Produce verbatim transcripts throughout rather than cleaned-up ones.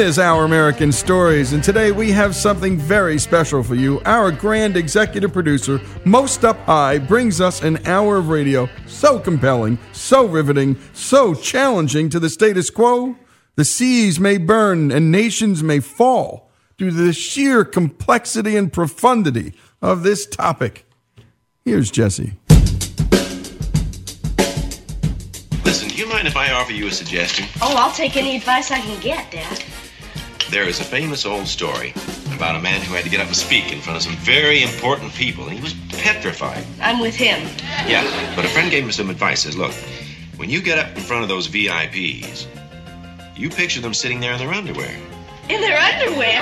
is Our American Stories, and today we have something very special for you. Our grand executive producer, Most Up High, brings us an hour of radio so compelling, so riveting, so challenging to the status quo. The seas may burn and nations may fall due to the sheer complexity and profundity of this topic. Here's Jesse. Listen, do you mind if I offer you a suggestion? Oh, I'll take any advice I can get, Dad. There is a famous old story about a man who had to get up and speak in front of some very important people, and he was petrified. I'm with him. Yeah, but a friend gave him some advice. Says, look, when you get up in front of those V I Ps, you picture them sitting there in their underwear. In their underwear?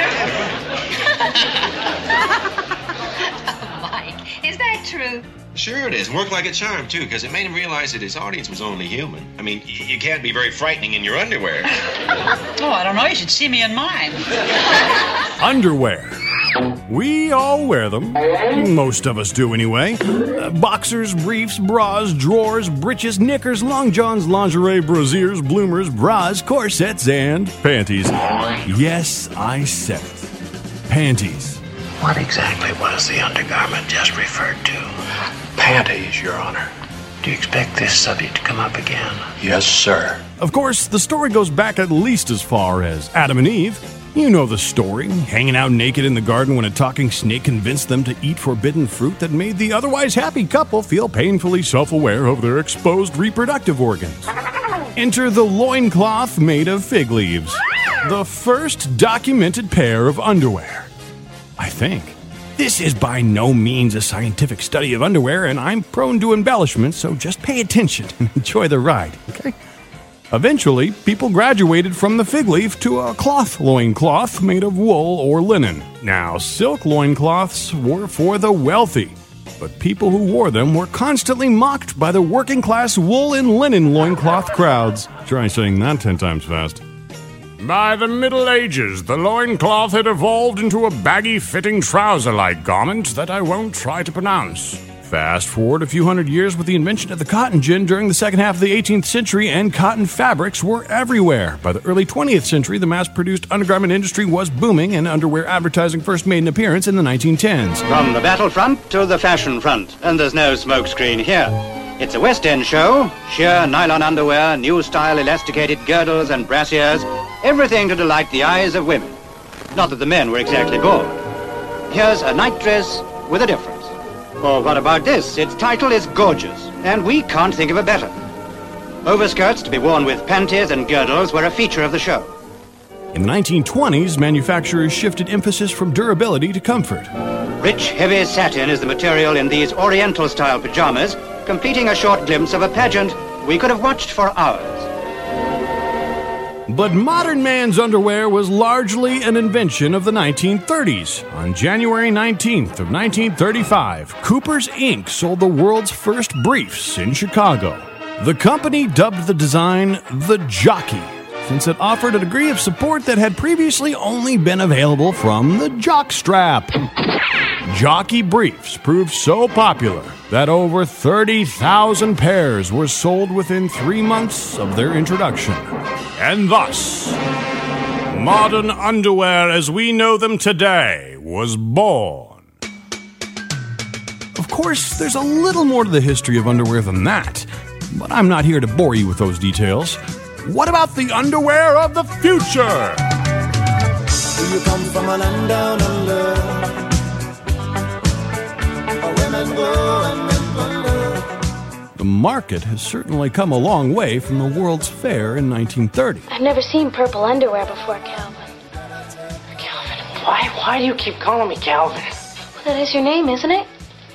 Oh, Mike, is that true? Sure it is. Worked like a charm, too, because it made him realize that his audience was only human. I mean, y- you can't be very frightening in your underwear. Oh, I don't know. You should see me in mine. Underwear. We all wear them. Most of us do, anyway. Uh, boxers, briefs, bras, drawers, breeches, knickers, long johns, lingerie, brasiers, bloomers, bras, corsets, and panties. Yes, I said it. Panties. What exactly was the undergarment just referred to? Panties, Your Honor. Do you expect this subject to come up again? Yes, sir. Of course, the story goes back at least as far as Adam and Eve. You know the story. Hanging out naked in the garden when a talking snake convinced them to eat forbidden fruit that made the otherwise happy couple feel painfully self-aware of their exposed reproductive organs. Enter the loincloth made of fig leaves. The first documented pair of underwear. I think. This is by no means a scientific study of underwear, and I'm prone to embellishments, so just pay attention and enjoy the ride, okay? Eventually, people graduated from the fig leaf to a cloth loincloth made of wool or linen. Now, silk loincloths were for the wealthy, but people who wore them were constantly mocked by the working-class wool and linen loincloth crowds. Try saying that ten times fast. By the Middle Ages, the loincloth had evolved into a baggy-fitting trouser-like garment that I won't try to pronounce. Fast forward a few hundred years with the invention of the cotton gin during the second half of the eighteenth century, and cotton fabrics were everywhere. By the early twentieth century, the mass-produced undergarment industry was booming, and underwear advertising first made an appearance in the nineteen tens. From the battlefront to the fashion front, and there's no smokescreen here. It's a West End show. Sheer nylon underwear, new style elasticated girdles and brassieres, everything to delight the eyes of women. Not that the men were exactly bored. Here's a night dress with a difference. Or what about this? Its title is gorgeous, and we can't think of a better. Overskirts to be worn with panties and girdles were a feature of the show. In the nineteen twenties, manufacturers shifted emphasis from durability to comfort. Rich, heavy satin is the material in these Oriental-style pajamas, completing a short glimpse of a pageant we could have watched for hours. But modern man's underwear was largely an invention of the nineteen thirties. On January nineteenth of nineteen thirty-five, Cooper's Incorporated sold the world's first briefs in Chicago. The company dubbed the design the Jockey, since it offered a degree of support that had previously only been available from the jock strap. Jockey briefs proved so popular that over thirty thousand pairs were sold within three months of their introduction. And thus, modern underwear as we know them today was born. Of course, there's a little more to the history of underwear than that, but I'm not here to bore you with those details. What about the underwear of the future? Do you come from a land down under? The market has certainly come a long way from the World's Fair in nineteen thirty. I've never seen purple underwear before, Calvin. Calvin, why, why do you keep calling me Calvin? Well, that is your name, isn't it?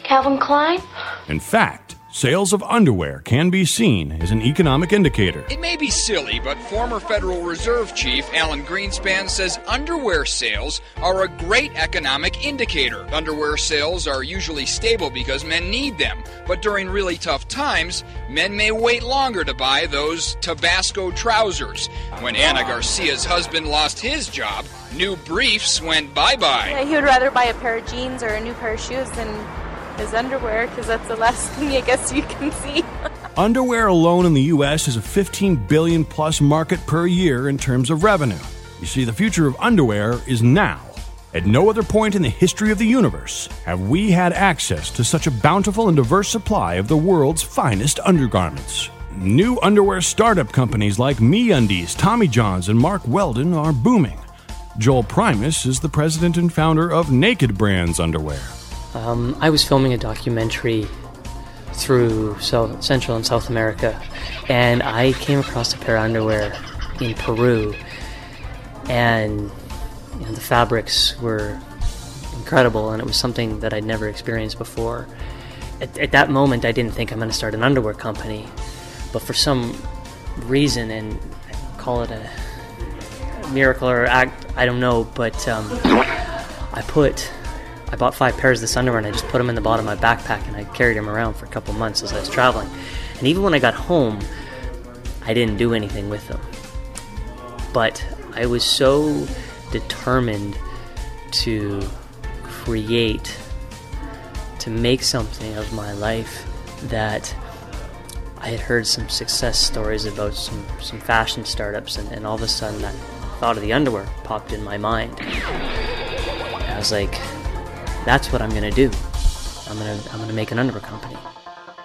Calvin Klein? In fact, sales of underwear can be seen as an economic indicator. It may be silly, but former Federal Reserve Chief Alan Greenspan says underwear sales are a great economic indicator. Underwear sales are usually stable because men need them, but during really tough times, men may wait longer to buy those Tabasco trousers. When Anna Garcia's husband lost his job, new briefs went bye-bye. Yeah, he would rather buy a pair of jeans or a new pair of shoes than his underwear, because that's the last thing I guess you can see. Underwear alone in the U S is a fifteen billion plus market per year in terms of revenue. You see, the future of underwear is now. At no other point in the history of the universe have we had access to such a bountiful and diverse supply of the world's finest undergarments. New underwear startup companies like MeUndies, Tommy John's, and Mark Weldon are booming. Joel Primus is the president and founder of Naked Brands Underwear. Um, I was filming a documentary through South, Central and South America, and I came across a pair of underwear in Peru, and you know, the fabrics were incredible, and it was something that I'd never experienced before. At, at that moment, I didn't think I'm going to start an underwear company, but for some reason, and call it a miracle or act, I don't know, but um, I put, I bought five pairs of this underwear, and I just put them in the bottom of my backpack, and I carried them around for a couple months as I was traveling. And even when I got home, I didn't do anything with them. But I was so determined to create, to make something of my life, that I had heard some success stories about some, some fashion startups, and, and all of a sudden that thought of the underwear popped in my mind. And I was like, that's what I'm going to do. I'm going to I'm going to make an underwear company.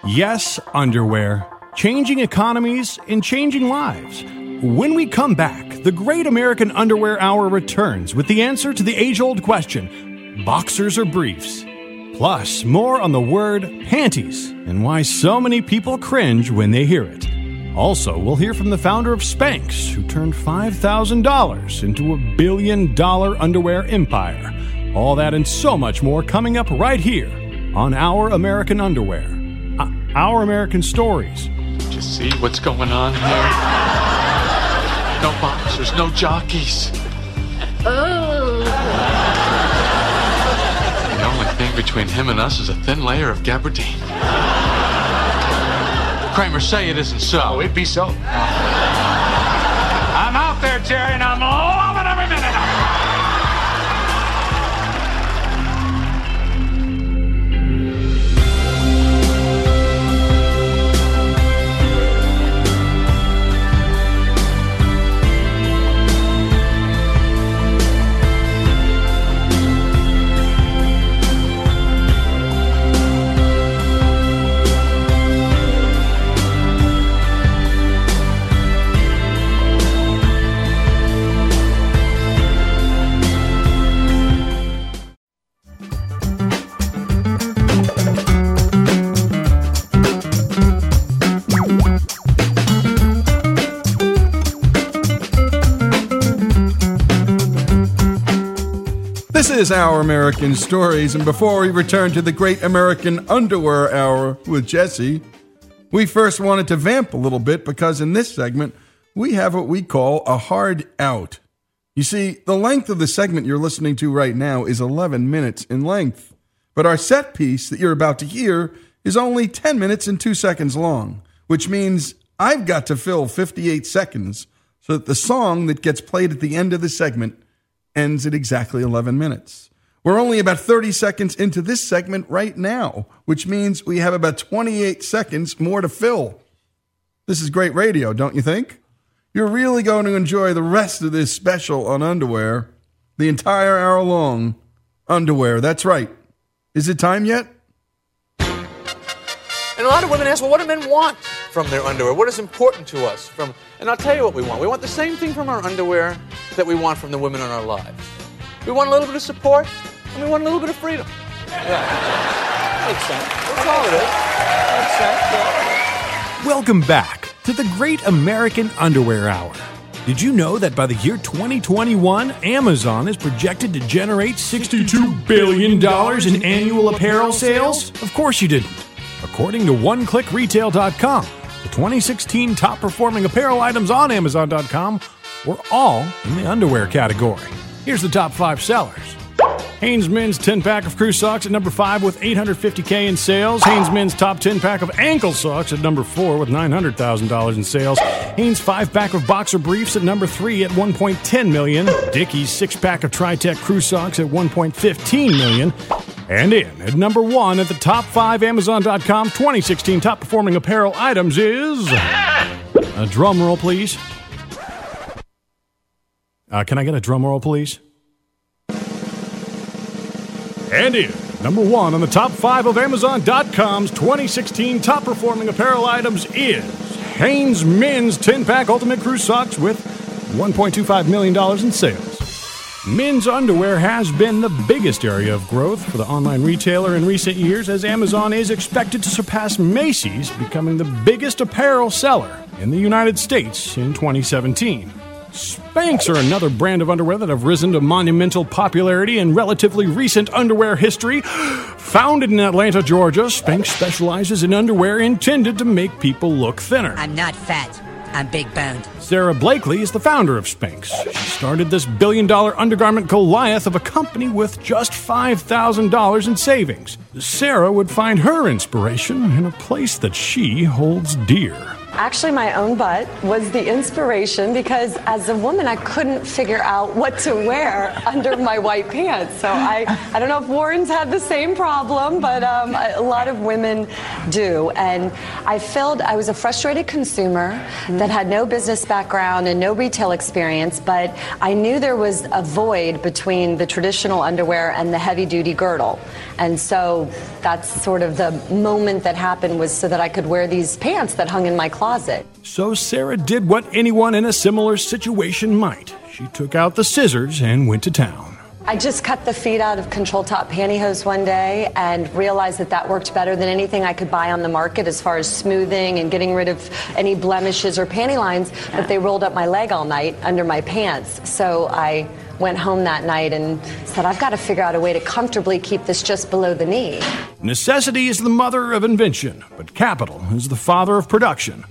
Yes, underwear. Changing economies and changing lives. When we come back, the Great American Underwear Hour returns with the answer to the age-old question, boxers or briefs? Plus, more on the word panties and why so many people cringe when they hear it. Also, we'll hear from the founder of Spanx, who turned five thousand dollars into a billion-dollar underwear empire. All that and so much more coming up right here on Our American Underwear, uh, Our American Stories. Did you see what's going on here? No boxers, no jockeys. Oh. The only thing between him and us is a thin layer of gabardine. Kramer, say it isn't so. Oh, it'd be so. I'm out there, Jerry, and I'm loving every minute. This is Our American Stories, and before we return to the Great American Underwear Hour with Jesse, we first wanted to vamp a little bit because in this segment, we have what we call a hard out. You see, the length of the segment you're listening to right now is eleven minutes in length, but our set piece that you're about to hear is only ten minutes and two seconds long, which means I've got to fill fifty-eight seconds so that the song that gets played at the end of the segment ends at exactly eleven minutes. We're only about thirty seconds into this segment right now, which means we have about twenty-eight seconds more to fill. This is great radio, don't you think? You're really going to enjoy the rest of this special on underwear, the entire hour long. Underwear, that's right. Is it time yet? And a lot of women ask, well, what do men want from their underwear? What is important to us? From And I'll tell you what we want. We want the same thing from our underwear that we want from the women in our lives. We want a little bit of support, and we want a little bit of freedom. Yeah. Makes sense. That's all it is. Makes sense. Yeah. Welcome back to the Great American Underwear Hour. Did you know that by the year twenty twenty-one, Amazon is projected to generate sixty-two billion dollars in annual apparel sales? Of course you didn't. According to one click retail dot com, the twenty sixteen top-performing apparel items on Amazon dot com were all in the underwear category. Here's the top five sellers. Hanes Men's ten-pack of crew socks at number five with eight hundred fifty thousand dollars in sales. Hanes Men's top ten-pack of ankle socks at number four with nine hundred thousand dollars in sales. Hanes five-pack of boxer briefs at number three at one point one million dollars. Dickies six-pack of Tri-Tech crew socks at one point one five million dollars. And in at number one at the top five Amazon dot com twenty sixteen top-performing apparel items is... A drum roll, please. Uh, can I get a drum roll, please? And here, number one on the top five of Amazon dot com's twenty sixteen top-performing apparel items is Hanes Men's ten-pack Ultimate Crew Socks with one point two five million dollars in sales. Men's underwear has been the biggest area of growth for the online retailer in recent years, as Amazon is expected to surpass Macy's, becoming the biggest apparel seller in the United States in twenty seventeen. Spanx are another brand of underwear that have risen to monumental popularity in relatively recent underwear history. Founded in Atlanta, Georgia, Spanx specializes in underwear intended to make people look thinner. I'm not fat. I'm big boned. Sarah Blakely is the founder of Spanx. She started this billion-dollar undergarment Goliath of a company with just five thousand dollars in savings. Sarah would find her inspiration in a place that she holds dear. Actually, my own butt was the inspiration because as a woman, I couldn't figure out what to wear under my white pants. So I, I don't know if Warren's had the same problem, but um, a lot of women do. And I felt I was a frustrated consumer that had no business background and no retail experience, but I knew there was a void between the traditional underwear and the heavy-duty girdle. And so that's sort of the moment that happened, was so that I could wear these pants that hung in my closet. So Sarah did what anyone in a similar situation might. She took out the scissors and went to town. I just cut the feet out of control top pantyhose one day and realized that that worked better than anything I could buy on the market as far as smoothing and getting rid of any blemishes or panty lines, but they rolled up my leg all night under my pants. So I went home that night and said, I've got to figure out a way to comfortably keep this just below the knee. Necessity is the mother of invention, but capital is the father of production.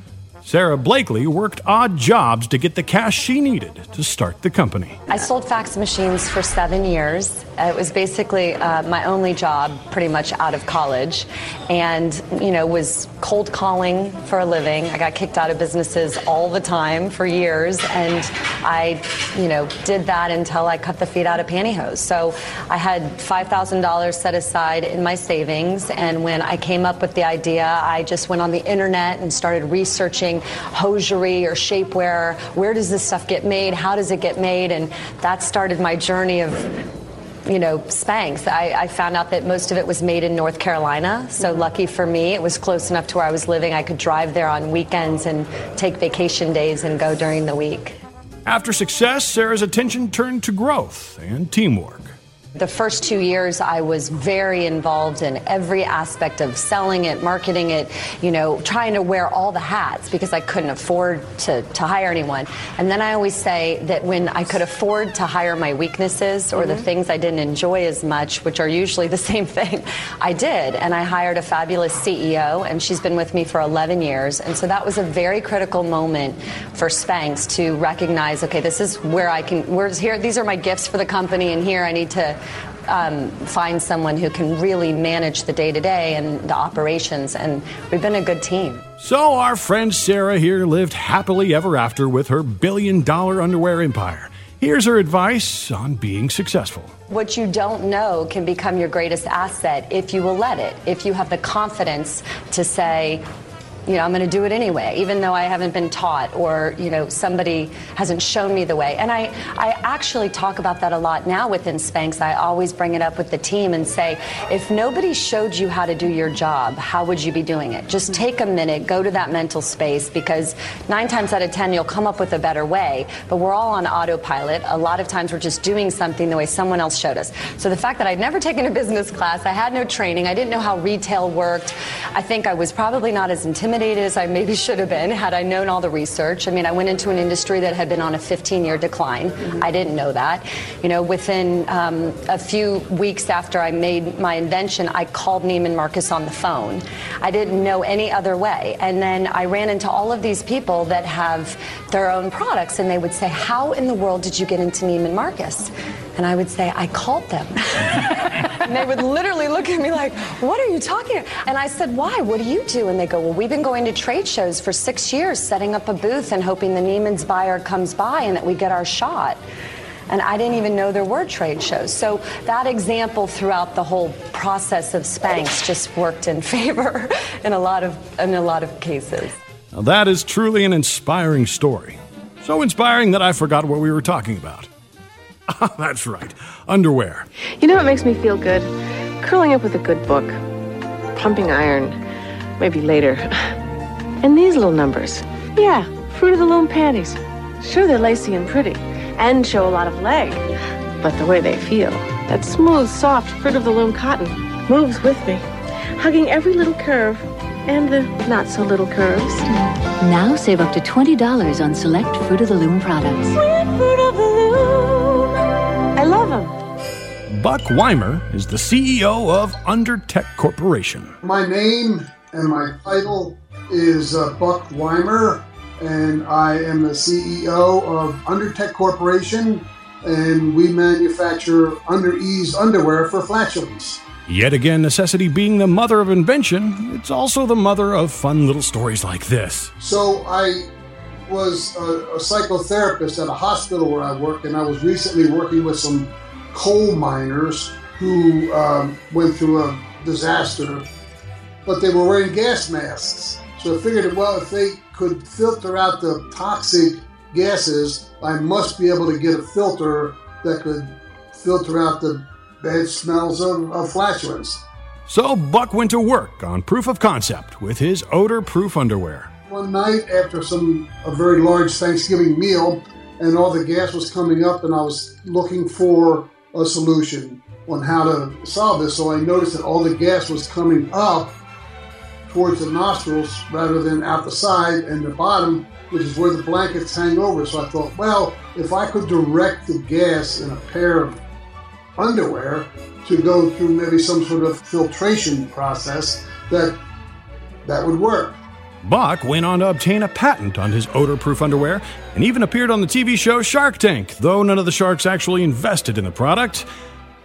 Sarah Blakely worked odd jobs to get the cash she needed to start the company. I sold fax machines for seven years. It was basically uh, my only job pretty much out of college, and, you know, was cold calling for a living. I got kicked out of businesses all the time for years, and I, you know, did that until I cut the feet out of pantyhose. So I had five thousand dollars set aside in my savings, and when I came up with the idea, I just went on the internet and started researching hosiery or shapewear. Where does this stuff get made? How does it get made? And that started my journey of, you know, Spanx. I, I found out that most of it was made in North Carolina, so lucky for me, it was close enough to where I was living. I could drive there on weekends and take vacation days and go during the week. After success, Sarah's attention turned to growth and teamwork. The first two years, I was very involved in every aspect of selling it, marketing it, you know, trying to wear all the hats because I couldn't afford to, to hire anyone. And then I always say that when I could afford to hire my weaknesses or mm-hmm. the things I didn't enjoy as much, which are usually the same thing, I did. And I hired a fabulous C E O, and she's been with me for eleven years. And so that was a very critical moment for Spanx to recognize, okay, this is where I can, where's here, these are my gifts for the company, and here I need to Um, find someone who can really manage the day-to-day and the operations, and we've been a good team. So our friend Sarah here lived happily ever after with her billion-dollar underwear empire. Here's her advice on being successful. What you don't know can become your greatest asset if you will let it, if you have the confidence to say, you know, I'm going to do it anyway, even though I haven't been taught or, you know, somebody hasn't shown me the way. And I, I actually talk about that a lot now within Spanx. I always bring it up with the team and say, if nobody showed you how to do your job, how would you be doing it? Just take a minute, go to that mental space, because nine times out of ten, you'll come up with a better way. But we're all on autopilot. A lot of times we're just doing something the way someone else showed us. So the fact that I'd never taken a business class, I had no training, I didn't know how retail worked. I think I was probably not as intimidated as I maybe should have been had I known all the research. I mean, I went into an industry that had been on a fifteen-year decline. Mm-hmm. I didn't know that. You know, within um, a few weeks after I made my invention, I called Neiman Marcus on the phone. I didn't know any other way. And then I ran into all of these people that have their own products, and they would say, how in the world did you get into Neiman Marcus? And I would say, I called them. And they would literally look at me like, what are you talking about? And I said, why? What do you do? And they go, well, we've been going to trade shows for six years, setting up a booth and hoping the Neiman's buyer comes by and that we get our shot. And I didn't even know there were trade shows. So that example throughout the whole process of Spanx just worked in favor in a lot of, in a lot of cases. Now that is truly an inspiring story. So inspiring that I forgot what we were talking about. That's right, underwear. You know what makes me feel good? Curling up with a good book. Pumping Iron. Maybe later. And these little numbers. Yeah, Fruit of the Loom panties. Sure, they're lacy and pretty. And show a lot of leg. But the way they feel. That smooth, soft Fruit of the Loom cotton moves with me. Hugging every little curve. And the not-so-little curves. Now save up to twenty dollars on select Fruit of the Loom products. Sweet Fruit of the Loom. I love them. Buck Weimer is the C E O of Undertech Corporation. My name and my title is uh, Buck Weimer, and I am the C E O of Undertech Corporation, and we manufacture under-ease underwear for flatulence. Yet again, necessity being the mother of invention, it's also the mother of fun little stories like this. So I was a, a psychotherapist at a hospital where I worked, and I was recently working with some coal miners who um, went through a disaster, but they were wearing gas masks. So I figured, well, if they could filter out the toxic gases, I must be able to get a filter that could filter out the bad smells of, of flatulence. So Buck went to work on proof of concept with his odor-proof underwear. One night after some a very large Thanksgiving meal, and all the gas was coming up, and I was looking for a solution on how to solve this, so I noticed that all the gas was coming up towards the nostrils rather than out the side and the bottom, which is where the blankets hang over. So I thought, well, if I could direct the gas in a pair of underwear to go through maybe some sort of filtration process, that that would work. Buck went on to obtain a patent on his odor-proof underwear and even appeared on the T V show Shark Tank, though none of the sharks actually invested in the product.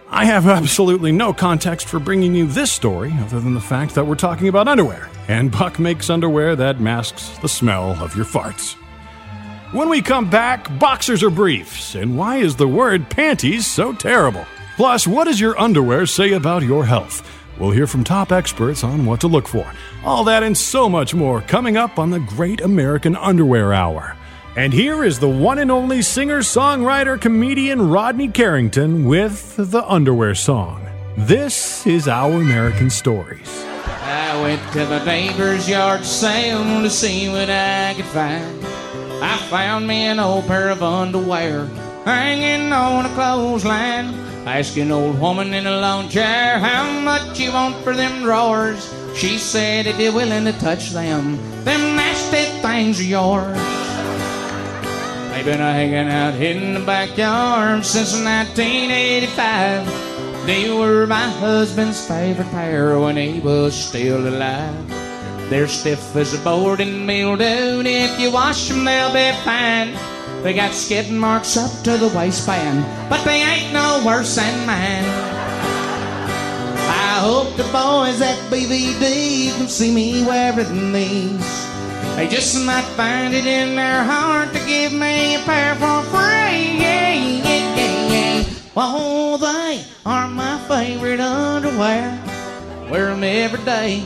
I have absolutely no context for bringing you this story other than the fact that we're talking about underwear, and Buck makes underwear that masks the smell of your farts. When we come back, boxers are briefs, and why is the word panties so terrible? Plus, what does your underwear say about your health? We'll hear from top experts on what to look for. All that and so much more coming up on the Great American Underwear Hour. And here is the one and only singer-songwriter-comedian Rodney Carrington with the underwear song. This is Our American Stories. I went to the neighbor's yard sale to see what I could find. I found me an old pair of underwear hanging on a clothesline. Asked an old woman in a lawn chair, how much you want for them drawers? She said, if you're willing to touch them, them nasty things are yours. They've been hanging out in the backyard since nineteen eighty-five. They were my husband's favorite pair when he was still alive. They're stiff as a board and mildewed. If you wash them, they'll be fine. They got skid marks up to the waistband, but they ain't no worse than mine. I hope the boys at B V D can see me wearing these. They just might find it in their heart to give me a pair for free. Yeah, yeah, yeah, yeah. Oh, they are my favorite underwear. Wear them every day.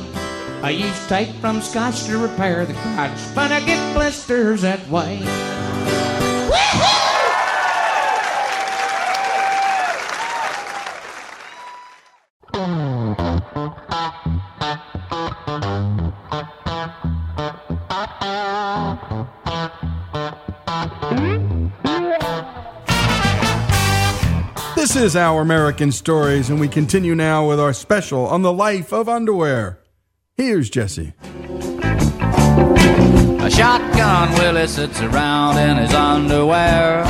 I use tape from Scotch to repair the crotch, but I get blisters that way. This is Our American Stories, and we continue now with our special on the life of underwear. Here's Jesse. A shotgun Willie sits around in his underwear,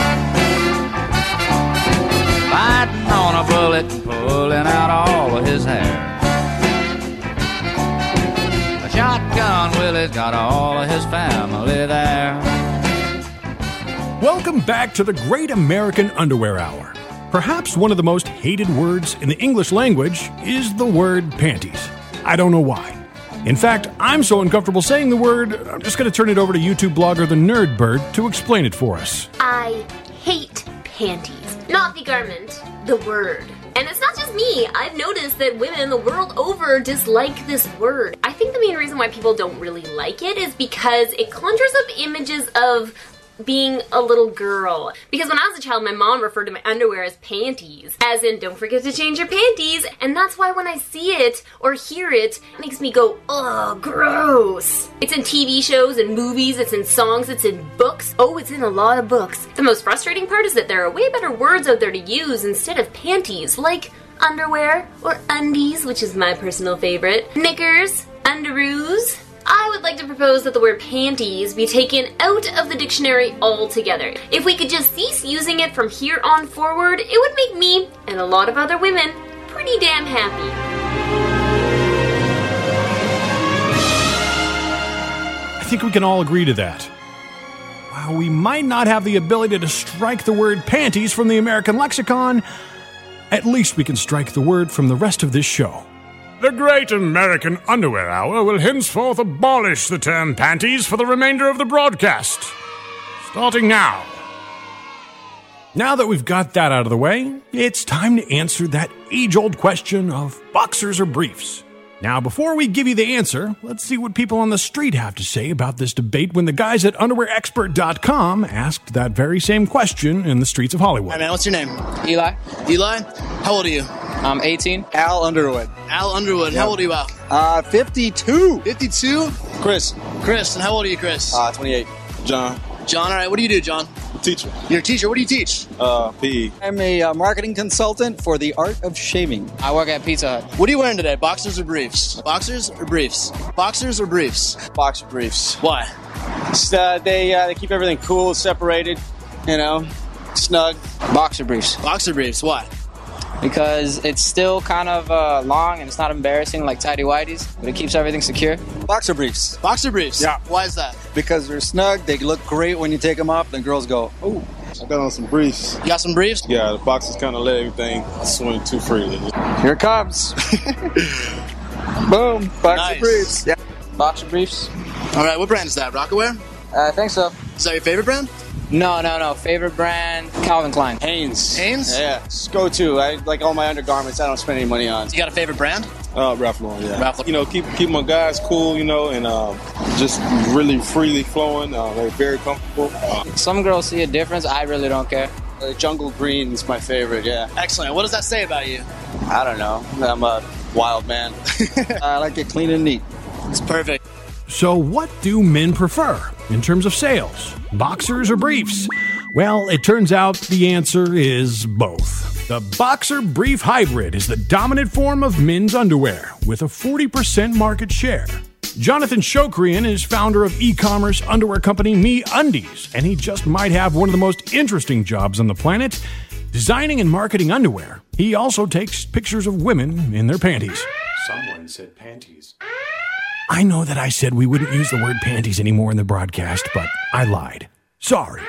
biting on a bullet, pulling out all of his hair. A shotgun Willie's got all of his family there. Welcome back to the Great American Underwear Hour. Perhaps one of the most hated words in the English language is the word panties. I don't know why. In fact, I'm so uncomfortable saying the word, I'm just going to turn it over to YouTube blogger The Nerdbird to explain it for us. I hate panties. Not the garment, the word. And it's not just me. I've noticed that women the world over dislike this word. I think the main reason why people don't really like it is because it conjures up images of being a little girl. Because when I was a child, my mom referred to my underwear as panties, as in don't forget to change your panties, and that's why when I see it or hear it, it makes me go, ugh, gross. It's in T V shows and movies, it's in songs, it's in books. Oh, it's in a lot of books. The most frustrating part is that there are way better words out there to use instead of panties, like underwear or undies, which is my personal favorite, knickers, underoos. I would like to propose that the word panties be taken out of the dictionary altogether. If we could just cease using it from here on forward, it would make me, and a lot of other women, pretty damn happy. I think we can all agree to that. While we might not have the ability to strike the word panties from the American lexicon, at least we can strike the word from the rest of this show. The Great American Underwear Hour will henceforth abolish the term panties for the remainder of the broadcast. Starting now. Now that we've got that out of the way, it's time to answer that age-old question of boxers or briefs. Now, before we give you the answer, let's see what people on the street have to say about this debate when the guys at underwear expert dot com asked that very same question in the streets of Hollywood. Hi, man. What's your name? Eli. Eli? How old are you? I'm eighteen. Al Underwood. Al Underwood. Yep. How old are you, Al? Uh, fifty-two. fifty-two? Chris. Chris. And how old are you, Chris? Uh, twenty-eight. John. John, all right. What do you do, John? Teacher. You're a teacher. What do you teach? Uh, P E. I'm a uh, marketing consultant for the art of shaving. I work at Pizza Hut. What are you wearing today? Boxers or briefs? Boxers or briefs? Boxers or briefs? Boxer briefs. Why? Uh, they, uh, they keep everything cool, separated, you know, snug. Boxer briefs. Boxer briefs. Why? Because it's still kind of uh, long and it's not embarrassing like tighty-whities, but it keeps everything secure. Boxer briefs. Boxer briefs? Yeah. Why is that? Because they're snug, they look great when you take them off, and the girls go, ooh. I got on some briefs. You got some briefs? Yeah, the boxers kind of let everything swing too freely. Here it comes. Boom. Boxer nice. Briefs. Yeah. Boxer briefs. All right, what brand is that? Rockaware? Uh, I think so. Is that your favorite brand? No, no, no. Favorite brand? Calvin Klein. Hanes. Hanes? Yeah. Just go to. I like all my undergarments. I don't spend any money on. You got a favorite brand? Uh, Ralph Lauren, yeah. Ralph Lauren. You know, keep keep my guys cool, you know, and uh, just really freely flowing. Uh, they're very comfortable. Uh, Some girls see a difference. I really don't care. Uh, jungle green is my favorite, yeah. Excellent. What does that say about you? I don't know. I'm a wild man. I like it clean and neat. It's perfect. So what do men prefer in terms of sales? Boxers or briefs? Well, it turns out the answer is both. The boxer-brief hybrid is the dominant form of men's underwear with a forty percent market share. Jonathan Shokrian is founder of e-commerce underwear company MeUndies, and he just might have one of the most interesting jobs on the planet, designing and marketing underwear. He also takes pictures of women in their panties. Someone said panties. I know that I said we wouldn't use the word panties anymore in the broadcast, but I lied. Sorry.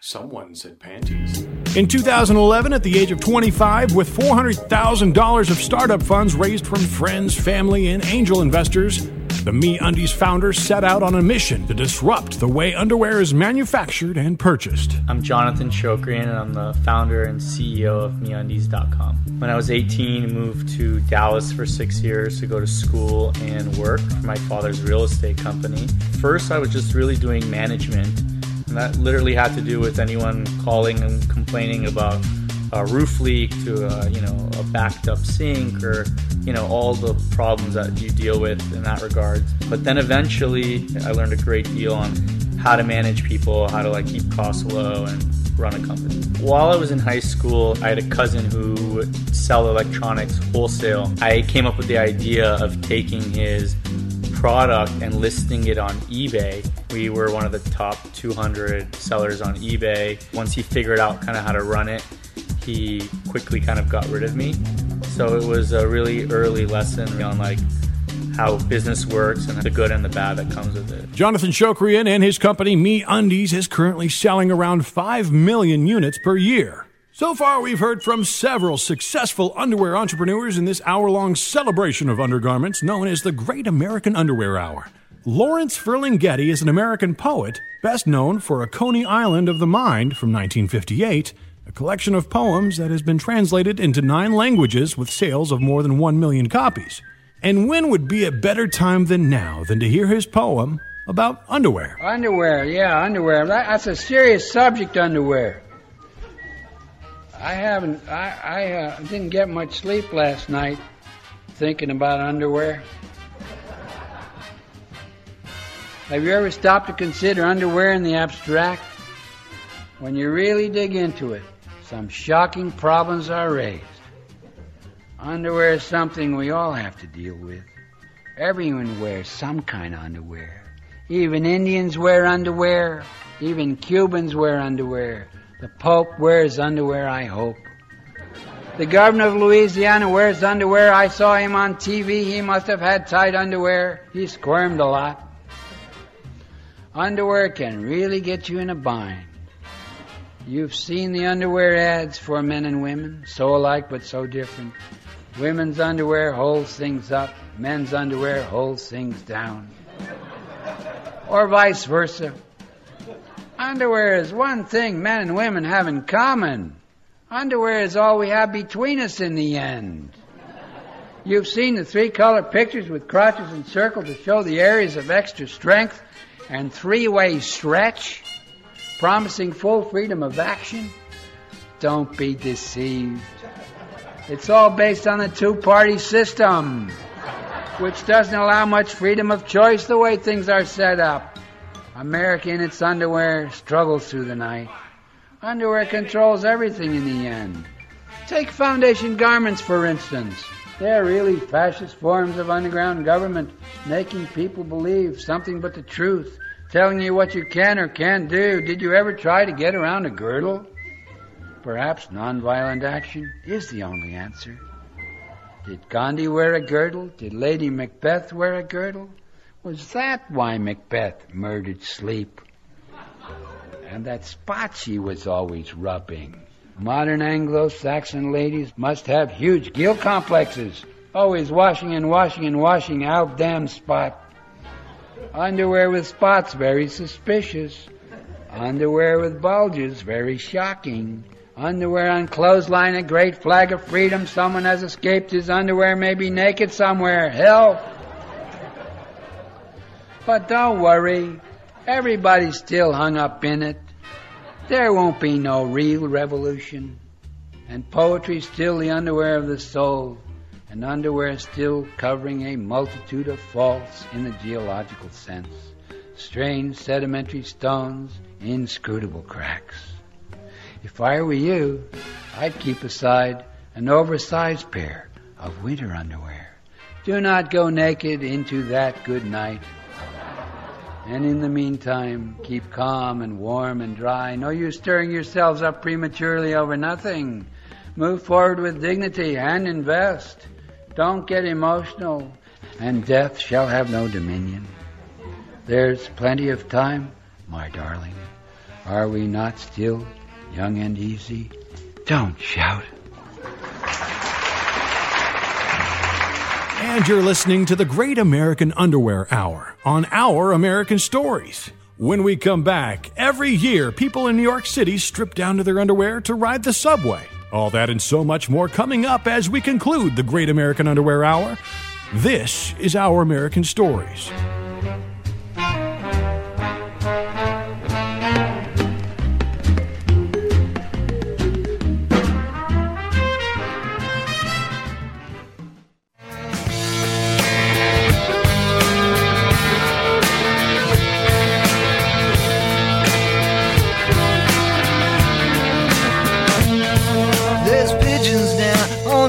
Someone said panties. In two thousand eleven, at the age of twenty-five, with four hundred thousand dollars of startup funds raised from friends, family, and angel investors, the MeUndies founder set out on a mission to disrupt the way underwear is manufactured and purchased. I'm Jonathan Shokrian, and I'm the founder and C E O of MeUndies dot com. When I was eighteen, I moved to Dallas for six years to go to school and work for my father's real estate company. First, I was just really doing management, and that literally had to do with anyone calling and complaining about a roof leak to a, you know, a backed up sink, or you know, all the problems that you deal with in that regard. But then eventually I learned a great deal on how to manage people, how to like keep costs low and run a company. While I was in high school, I had a cousin who would sell electronics wholesale. I came up with the idea of taking his product and listing it on eBay. We were one of the top two hundred sellers on eBay. Once he figured out kind of how to run it, he quickly kind of got rid of me. So it was a really early lesson on like how business works and the good and the bad that comes with it. Jonathan Shokrian and his company MeUndies is currently selling around five million units per year. So far, we've heard from several successful underwear entrepreneurs in this hour-long celebration of undergarments known as the Great American Underwear Hour. Lawrence Ferlinghetti is an American poet, best known for A Coney Island of the Mind from nineteen fifty-eight, a collection of poems that has been translated into nine languages with sales of more than one million copies. And when would be a better time than now than to hear his poem, about underwear. Underwear, yeah, underwear. That, that's a serious subject, underwear. I haven't, I, I uh, didn't get much sleep last night thinking about underwear. Have you ever stopped to consider underwear in the abstract? When you really dig into it, some shocking problems are raised. Underwear is something we all have to deal with. Everyone wears some kind of underwear. Even Indians wear underwear. Even Cubans wear underwear. The Pope wears underwear, I hope. The governor of Louisiana wears underwear. I saw him on T V. He must have had tight underwear. He squirmed a lot. Underwear can really get you in a bind. You've seen the underwear ads for men and women, so alike but so different. Women's underwear holds things up. Men's underwear holds things down. Or vice versa. Underwear is one thing men and women have in common. Underwear is all we have between us in the end. You've seen the three-color pictures with crotches and circles to show the areas of extra strength and three-way stretch, promising full freedom of action. Don't be deceived. It's all based on a two-party system, which doesn't allow much freedom of choice the way things are set up. America in its underwear struggles through the night. Underwear controls everything in the end. Take foundation garments, for instance. They're really fascist forms of underground government, making people believe something but the truth, telling you what you can or can't do. Did you ever try to get around a girdle? Perhaps nonviolent action is the only answer. Did Gandhi wear a girdle? Did Lady Macbeth wear a girdle? Was that why Macbeth murdered sleep? And that spot she was always rubbing. Modern Anglo-Saxon ladies must have huge gill complexes, always washing and washing and washing out damn spot. Underwear with spots, very suspicious. Underwear with bulges, very shocking. Underwear on clothesline, a great flag of freedom. Someone has escaped his underwear, maybe naked somewhere. Help! But don't worry, everybody's still hung up in it. There won't be no real revolution. And poetry's still the underwear of the soul, and underwear still covering a multitude of faults in the geological sense. Strange sedimentary stones, inscrutable cracks. If I were you, I'd keep aside an oversized pair of winter underwear. Do not go naked into that good night. And in the meantime, keep calm and warm and dry. No use stirring yourselves up prematurely over nothing. Move forward with dignity and invest. Don't get emotional, and death shall have no dominion. There's plenty of time, my darling. Are we not still young and easy? Don't shout. And you're listening to the Great American Underwear Hour on Our American Stories. When we come back, every year people in New York City strip down to their underwear to ride the subway. All that and so much more coming up as we conclude the Great American Underwear Hour. This is Our American Stories.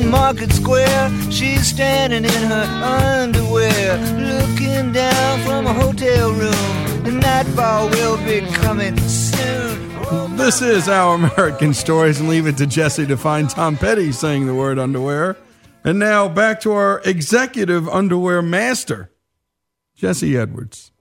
Market Square, she's standing in her underwear, looking down from a hotel room. The nightfall will be coming soon. Oh, this is Our American Stories, and leave it to Jesse to find Tom Petty saying the word underwear. And now back to our executive underwear master, Jesse Edwards.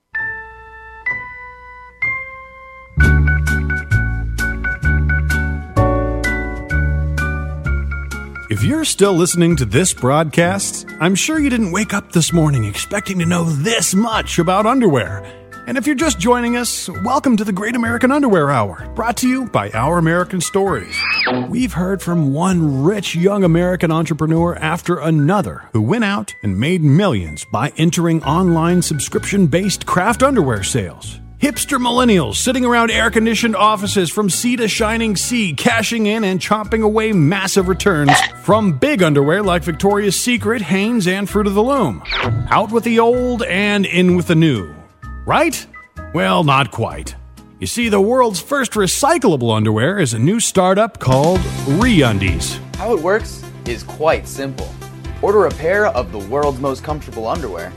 If you're still listening to this broadcast, I'm sure you didn't wake up this morning expecting to know this much about underwear. And if you're just joining us, welcome to the Great American Underwear Hour, brought to you by Our American Stories. We've heard from one rich young American entrepreneur after another who went out and made millions by entering online subscription-based craft underwear sales. Hipster millennials sitting around air-conditioned offices from sea to shining sea, cashing in and chomping away massive returns from big underwear like Victoria's Secret, Hanes, and Fruit of the Loom. Out with the old and in with the new. Right? Well, not quite. You see, the world's first recyclable underwear is a new startup called MeUndies. How it works is quite simple. Order a pair of the world's most comfortable underwear,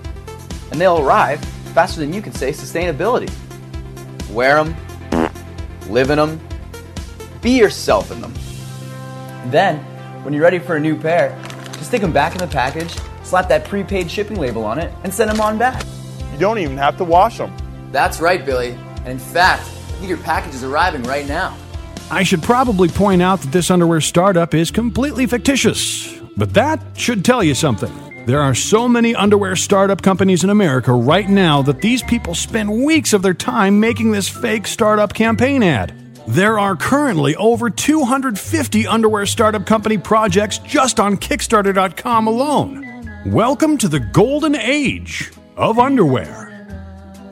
and they'll arrive faster than you can say sustainability. Wear them, live in them, be yourself in them. And then, when you're ready for a new pair, just stick them back in the package, slap that prepaid shipping label on it, and send them on back. You don't even have to wash them. That's right, Billy. And in fact, I think your package is arriving right now. I should probably point out that this underwear startup is completely fictitious, but that should tell you something. There are so many underwear startup companies in America right now that these people spend weeks of their time making this fake startup campaign ad. There are currently over two hundred fifty underwear startup company projects just on Kickstarter dot com alone. Welcome to the golden age of underwear.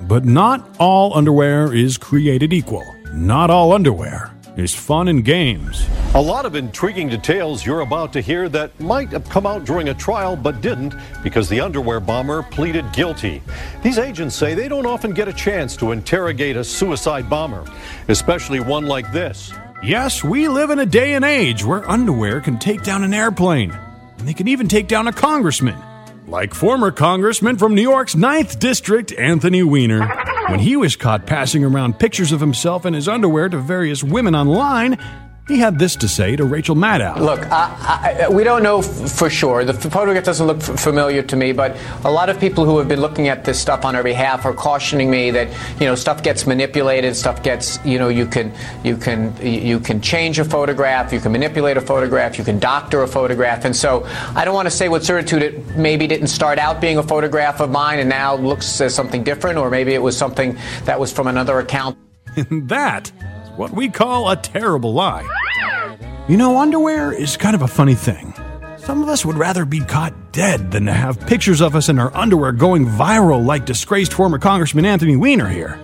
But not all underwear is created equal. Not all underwear is fun and games. A lot of intriguing details you're about to hear that might have come out during a trial but didn't because the underwear bomber pleaded guilty. These agents say they don't often get a chance to interrogate a suicide bomber, especially one like this. Yes, we live in a day and age where underwear can take down an airplane, and they can even take down a congressman. Like former Congressman from New York's ninth District, Anthony Weiner, when he was caught passing around pictures of himself in his underwear to various women online, he had this to say to Rachel Maddow. Look, I, I, we don't know f- for sure. The photograph doesn't look f- familiar to me, but a lot of people who have been looking at this stuff on our behalf are cautioning me that, you know, stuff gets manipulated, stuff gets, you know, you can you can you can change a photograph, you can manipulate a photograph, you can doctor a photograph, and so I don't want to say with certitude it maybe didn't start out being a photograph of mine and now looks as something different, or maybe it was something that was from another account. That is what we call a terrible lie. You know, underwear is kind of a funny thing. Some of us would rather be caught dead than to have pictures of us in our underwear going viral like disgraced former Congressman Anthony Weiner here.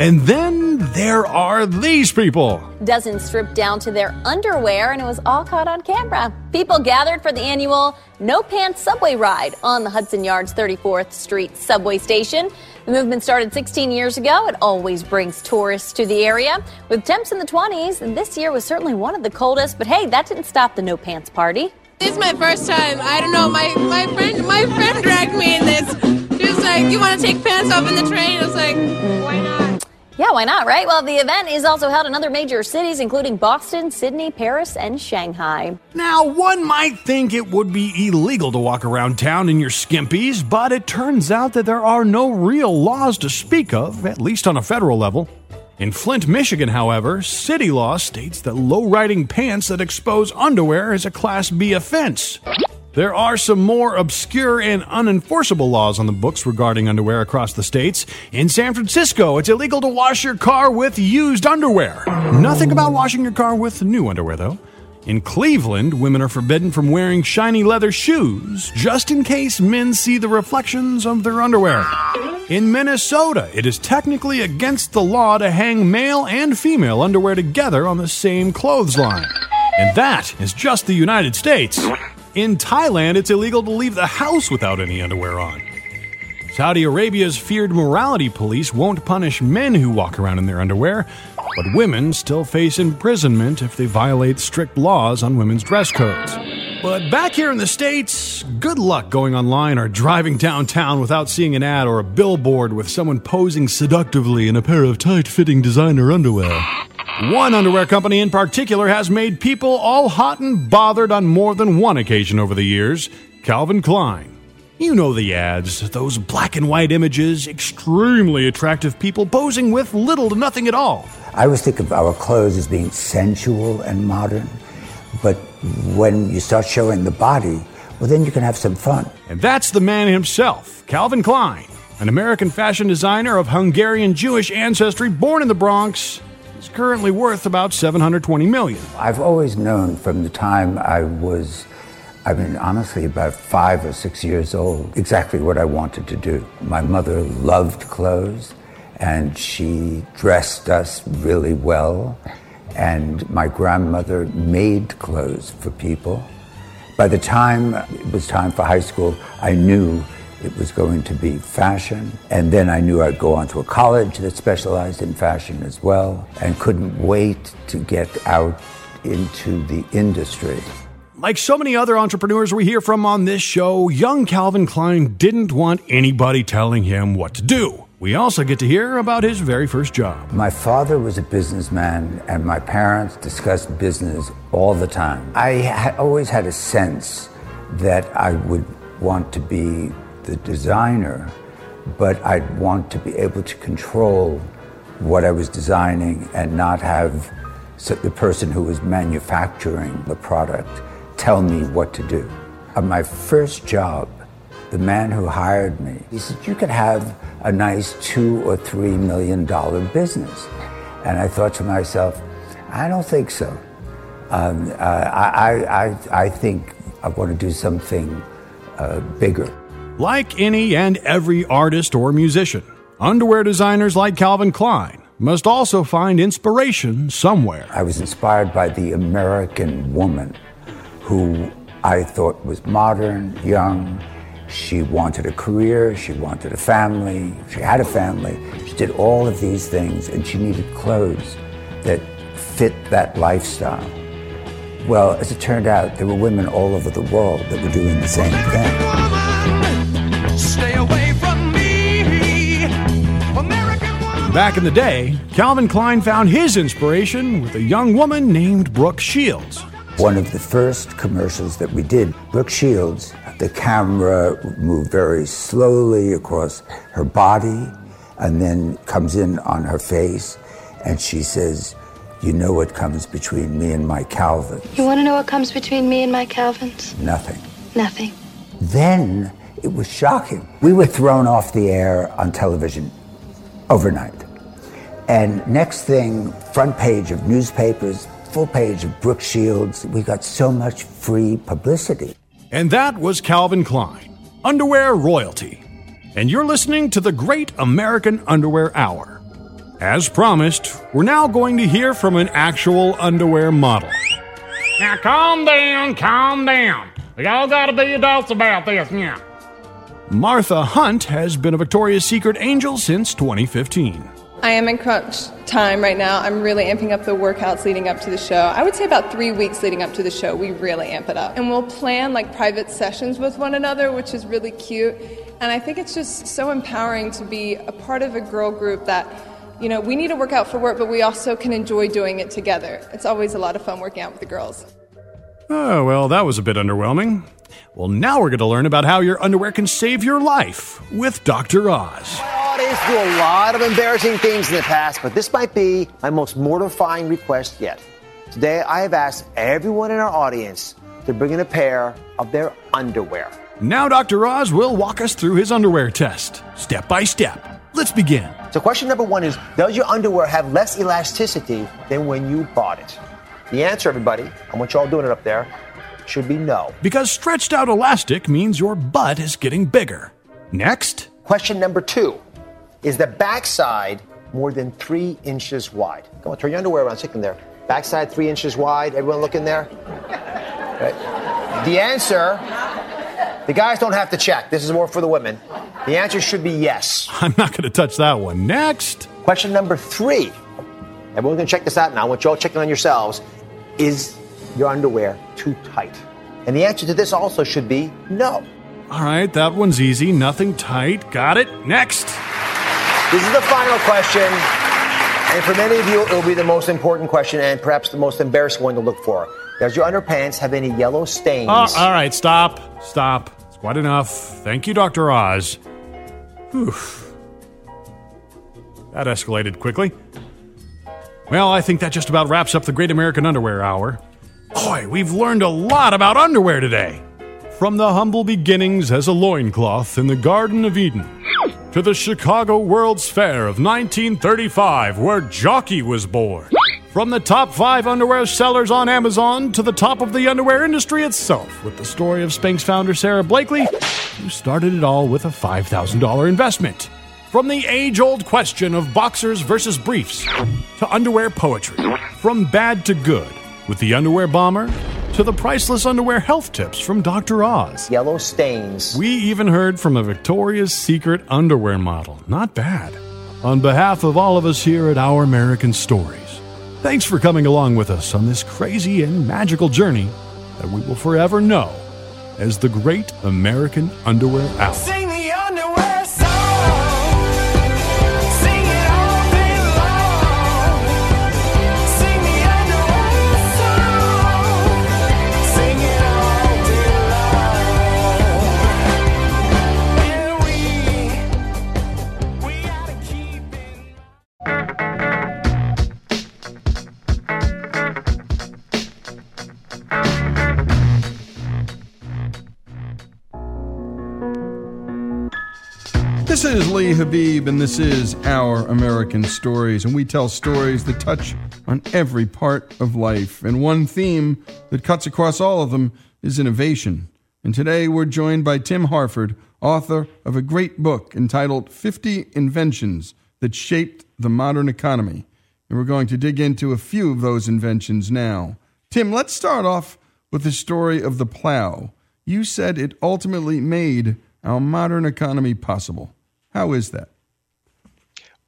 And then there are these people. Dozens stripped down to their underwear, and it was all caught on camera. People gathered for the annual no-pants subway ride on the Hudson Yards thirty-fourth Street subway station. The movement started sixteen years ago. It always brings tourists to the area with temps in the twenties, and this year was certainly one of the coldest, but hey, that didn't stop the no pants party. This is my first time. I don't know, my, my friend my friend dragged me in this. She was like, you want to take pants off in the train? I was like, why not? Yeah, why not, right? Well, the event is also held in other major cities, including Boston, Sydney, Paris, and Shanghai. Now, one might think it would be illegal to walk around town in your skimpies, but it turns out that there are no real laws to speak of, at least on a federal level. In Flint, Michigan, however, city law states that low-riding pants that expose underwear is a Class B offense. There are some more obscure and unenforceable laws on the books regarding underwear across the states. In San Francisco, it's illegal to wash your car with used underwear. Nothing about washing your car with new underwear, though. In Cleveland, women are forbidden from wearing shiny leather shoes just in case men see the reflections of their underwear. In Minnesota, it is technically against the law to hang male and female underwear together on the same clothesline. And that is just the United States. In Thailand, it's illegal to leave the house without any underwear on. Saudi Arabia's feared morality police won't punish men who walk around in their underwear, but women still face imprisonment if they violate strict laws on women's dress codes. But back here in the States, good luck going online or driving downtown without seeing an ad or a billboard with someone posing seductively in a pair of tight-fitting designer underwear. One underwear company in particular has made people all hot and bothered on more than one occasion over the years, Calvin Klein. You know the ads, those black and white images, extremely attractive people posing with little to nothing at all. I always think of our clothes as being sensual and modern, but when you start showing the body, well, then you can have some fun. And that's the man himself, Calvin Klein. an American fashion designer of Hungarian Jewish ancestry born in the Bronx, is currently worth about seven hundred twenty million dollars. I've always known from the time I was, I mean, honestly, about five or six years old, exactly what I wanted to do. My mother loved clothes, and she dressed us really well. And my grandmother made clothes for people. By the time it was time for high school, I knew it was going to be fashion. And then I knew I'd go on to a college that specialized in fashion as well, and couldn't wait to get out into the industry. Like so many other entrepreneurs we hear from on this show, young Calvin Klein didn't want anybody telling him what to do. We also get to hear about his very first job. My father was a businessman, and my parents discussed business all the time. I ha- always had a sense that I would want to be the designer, but I'd want to be able to control what I was designing and not have the person who was manufacturing the product tell me what to do. On my first job, the man who hired me, he said, you could have a nice two or three million dollar business. And I thought to myself, I don't think so. Um, uh, I, I, I think I want to do something uh, bigger. Like any and every artist or musician, underwear designers like Calvin Klein must also find inspiration somewhere. I was inspired by the American woman who I thought was modern, young. She wanted a career, she wanted a family, she had a family. She did all of these things, and she needed clothes that fit that lifestyle. Well, as it turned out, there were women all over the world that were doing the same thing. American woman, stay away from me. American woman. Back in the day, Calvin Klein found his inspiration with a young woman named Brooke Shields. One of the first commercials that we did, Brooke Shields, the camera moved very slowly across her body and then comes in on her face, and she says, you know what comes between me and my Calvins? You want to know what comes between me and my Calvins? Nothing. Nothing. Then it was shocking. We were thrown off the air on television overnight. And next thing, front page of newspapers, full page of Brooke Shields. We got so much free publicity. And that was Calvin Klein, underwear royalty. And you're listening to the Great American Underwear Hour. As promised, we're now going to hear from an actual underwear model. Now calm down, calm down. We all gotta be adults about this now. Martha Hunt has been a Victoria's Secret angel since twenty fifteen. I am in crunch time right now. I'm really amping up the workouts leading up to the show. I would say about three weeks leading up to the show, we really amp it up. And we'll plan like private sessions with one another, which is really cute. And I think it's just so empowering to be a part of a girl group that, you know, we need to work out for work, but we also can enjoy doing it together. It's always a lot of fun working out with the girls. Oh, well, that was a bit underwhelming. Well, now we're going to learn about how your underwear can save your life with Doctor Oz. I've done a lot of embarrassing things in the past, but this might be my most mortifying request yet. Today, I have asked everyone in our audience to bring in a pair of their underwear. Now, Doctor Oz will walk us through his underwear test, step by step. Let's begin. So question number one is, does your underwear have less elasticity than when you bought it? The answer, everybody, I want you all doing it up there, should be no. Because stretched out elastic means your butt is getting bigger. Next. Question number two. Is the backside more than three inches wide? Come on, turn your underwear around, stick them there. Backside three inches wide, everyone look in there? Right. The answer, the guys don't have to check. This is more for the women. The answer should be yes. I'm not going to touch that one. Next. Question number three. Everyone's going to check this out now. I want you all checking on yourselves. Is your underwear too tight? And the answer to this also should be no. All right, that one's easy. Nothing tight. Got it. Next. This is the final question, and for many of you, it will be the most important question and perhaps the most embarrassing one to look for. Does your underpants have any yellow stains? Oh, all right, stop, stop. It's quite enough. Thank you, Doctor Oz. Whew. That escalated quickly. Well, I think that just about wraps up the Great American Underwear Hour. Boy, we've learned a lot about underwear today. From the humble beginnings as a loincloth in the Garden of Eden, to the Chicago World's Fair of nineteen thirty-five, where Jockey was born. From the top five underwear sellers on Amazon to the top of the underwear industry itself, with the story of Spanx founder Sarah Blakely, who started it all with a five thousand dollars investment. From the age-old question of boxers versus briefs to underwear poetry. From bad to good, with the underwear bomber, to the priceless underwear health tips from Doctor Oz. Yellow stains. We even heard from a Victoria's Secret underwear model. Not bad. On behalf of all of us here at Our American Stories, thanks for coming along with us on this crazy and magical journey that we will forever know as the Great American Underwear Hour. Sing the underwear song. This is Lee Habib, and this is Our American Stories, and we tell stories that touch on every part of life. And one theme that cuts across all of them is innovation. And today we're joined by Tim Harford, author of a great book entitled fifty Inventions That Shaped the Modern Economy. And we're going to dig into a few of those inventions now. Tim, let's start off with the story of the plow. You said it ultimately made our modern economy possible. How is that?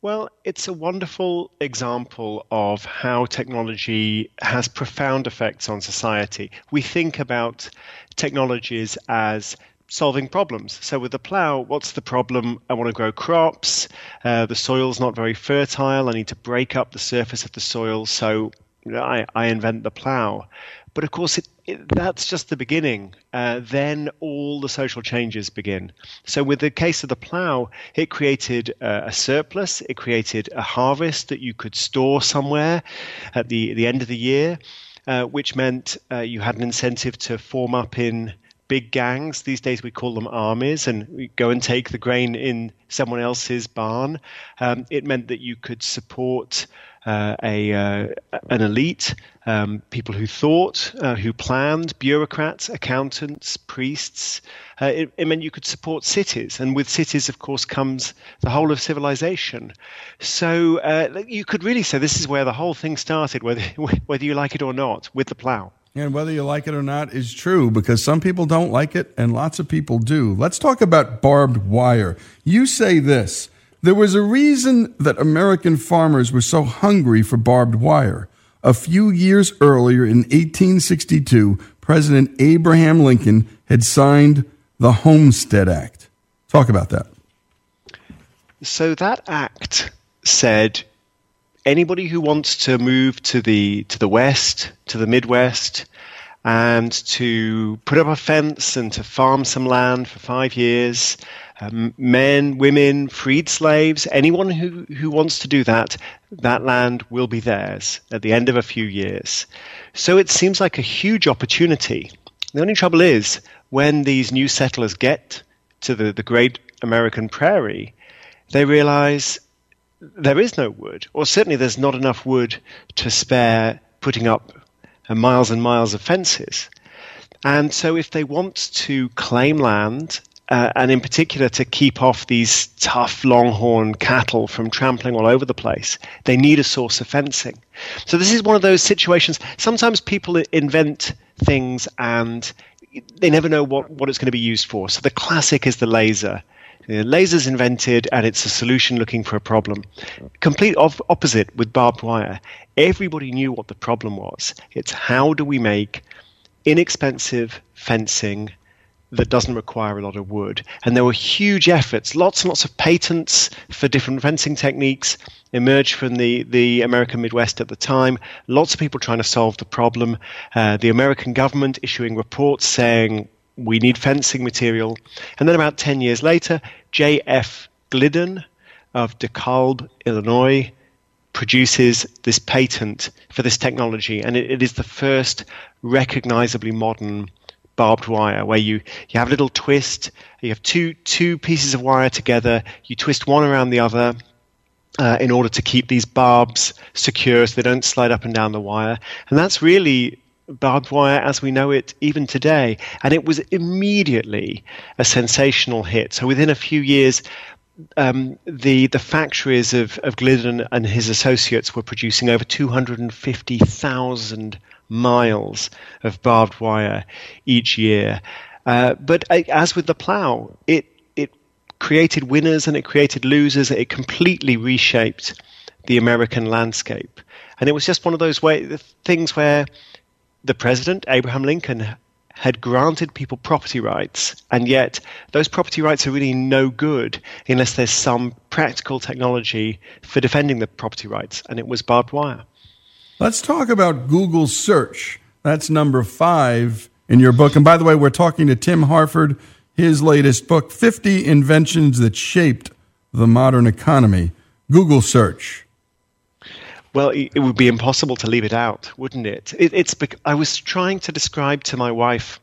Well, it's a wonderful example of how technology has profound effects on society. We think about technologies as solving problems. So with the plow, what's the problem? I want to grow crops. Uh, the soil's not very fertile. I need to break up the surface of the soil. So you know, I, I invent the plow. But of course, it, it, that's just the beginning. Uh, then all the social changes begin. So with the case of the plow, it created uh, a surplus. It created a harvest that you could store somewhere at the, the end of the year, uh, which meant uh, you had an incentive to form up in big gangs. These days we call them armies, and we go and take the grain in someone else's barn. Um, it meant that you could support Uh, a uh, an elite, um, people who thought, uh, who planned, bureaucrats, accountants, priests. Uh, it, it meant you could support cities, and with cities, of course, comes the whole of civilization. So uh, you could really say this is where the whole thing started, whether whether you like it or not, with the plow. And whether you like it or not is true, because some people don't like it, and lots of people do. Let's talk about barbed wire. You say this: there was a reason that American farmers were so hungry for barbed wire. A few years earlier, in eighteen sixty-two, President Abraham Lincoln had signed the Homestead Act. Talk about that. So that act said anybody who wants to move to the to the West, to the Midwest, and to put up a fence and to farm some land for five years – Um, men, women, freed slaves, anyone who, who wants to do that, that land will be theirs at the end of a few years. So it seems like a huge opportunity. The only trouble is, when these new settlers get to the, the great American prairie, they realize there is no wood, or certainly there's not enough wood to spare putting up uh, miles and miles of fences. And so if they want to claim land, Uh, and in particular to keep off these tough longhorn cattle from trampling all over the place, they need a source of fencing. So this is one of those situations. Sometimes people invent things and they never know what, what it's going to be used for. So the classic is the laser. The laser's invented and it's a solution looking for a problem. Complete op- opposite with barbed wire. Everybody knew what the problem was. It's how do we make inexpensive fencing that doesn't require a lot of wood. And there were huge efforts, lots and lots of patents for different fencing techniques emerged from the, the American Midwest at the time. Lots of people trying to solve the problem. Uh, the American government issuing reports saying, we need fencing material. And then about ten years later, J F Glidden of DeKalb, Illinois, produces this patent for this technology. And it, it is the first recognizably modern barbed wire, where you, you have a little twist. You have two two pieces of wire together. You twist one around the other uh, in order to keep these barbs secure so they don't slide up and down the wire. And that's really barbed wire as we know it even today. And it was immediately a sensational hit. So within a few years, um, the the factories of, of Glidden and his associates were producing over two hundred fifty thousand miles of barbed wire each year. Uh, but uh, as with the plow, it it created winners and it created losers. It completely reshaped the American landscape. And it was just one of those way, things where the president, Abraham Lincoln, had granted people property rights, and yet those property rights are really no good unless there's some practical technology for defending the property rights, and it was barbed wire. Let's talk about Google search. That's number five in your book. And by the way, we're talking to Tim Harford, his latest book, fifty Inventions That Shaped the Modern Economy, Google search. Well, it would be impossible to leave it out, wouldn't it? it it's. I was trying to describe to my wife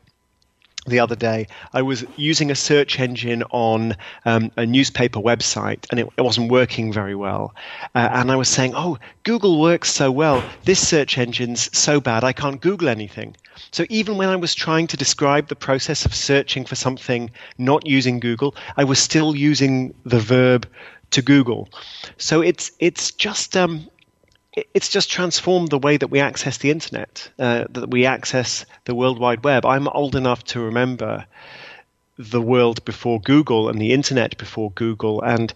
the other day. I was using a search engine on um, a newspaper website, and it, it wasn't working very well. Uh, and I was saying, "Oh, Google works so well. This search engine's so bad, I can't Google anything." So even when I was trying to describe the process of searching for something not using Google, I was still using the verb to Google. So it's it's just. Um, It's just transformed the way that we access the internet, uh, that we access the World Wide Web. I'm old enough to remember the world before Google and the internet before Google, and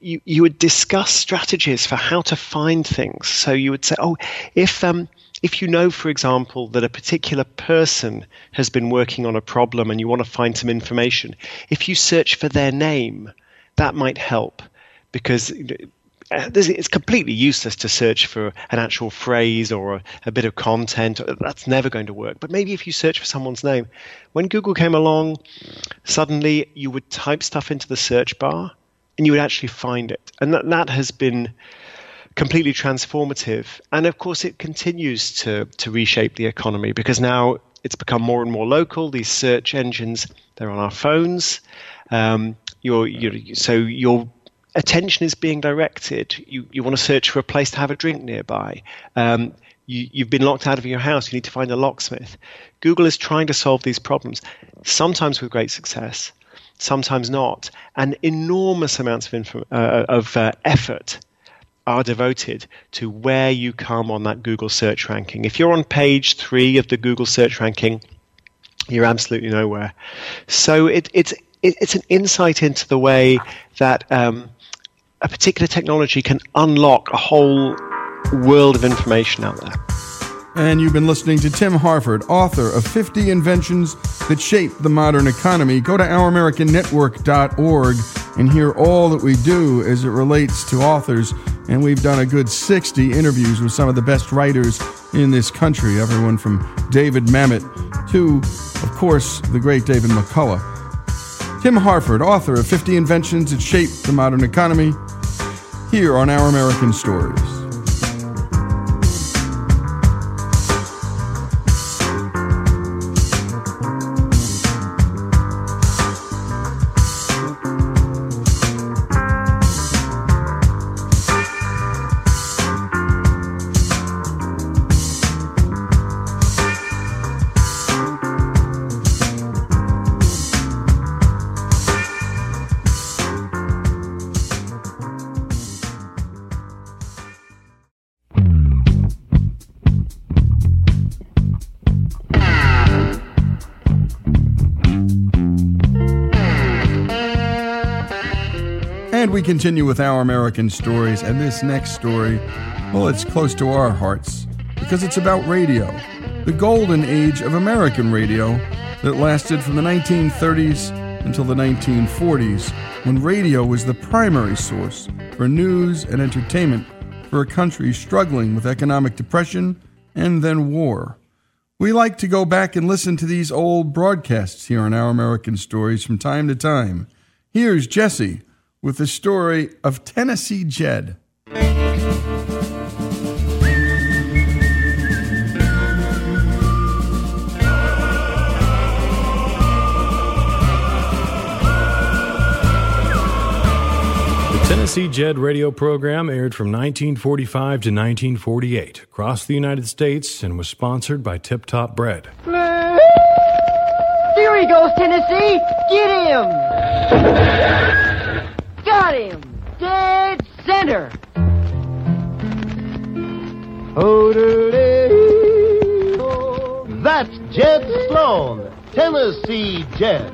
you, you would discuss strategies for how to find things. So you would say, oh, if um, if you know, for example, that a particular person has been working on a problem and you want to find some information, if you search for their name, that might help, because it's completely useless to search for an actual phrase or a, a bit of content. That's never going to work. But maybe if you search for someone's name, when Google came along, suddenly you would type stuff into the search bar and you would actually find it. And that, that has been completely transformative. And of course, it continues to, to reshape the economy, because now it's become more and more local. These search engines, they're on our phones. Um, you're, you're, so you're attention is being directed. You you want to search for a place to have a drink nearby. Um, you, you've been locked out of your house. You need to find a locksmith. Google is trying to solve these problems, sometimes with great success, sometimes not. And enormous amounts of, inform- uh, of uh, effort are devoted to where you come on that Google search ranking. If you're on page three of the Google search ranking, you're absolutely nowhere. So it, it's it, it's an insight into the way that Um, a particular technology can unlock a whole world of information out there. And you've been listening to Tim Harford, author of fifty Inventions That Shaped the Modern Economy. Go to our american network dot org and hear all that we do as it relates to authors. And we've done a good sixty interviews with some of the best writers in this country, everyone from David Mamet to, of course, the great David McCullough. Tim Harford, author of fifty Inventions That Shaped the Modern Economy, here on Our American Stories. We continue with Our American Stories, and this next story, well, it's close to our hearts because it's about radio, the golden age of American radio that lasted from the nineteen thirties until the nineteen forties, when radio was the primary source for news and entertainment for a country struggling with economic depression and then war. We like to go back and listen to these old broadcasts here on Our American Stories from time to time. Here's Jesse with the story of Tennessee Jed. Tennessee Jed radio program aired from nineteen forty-five to nineteen forty-eight across the United States and was sponsored by Tip Top Bread. Here he goes, Tennessee! Get him! Got him! Dead center! That's Jed Sloan, Tennessee Jed,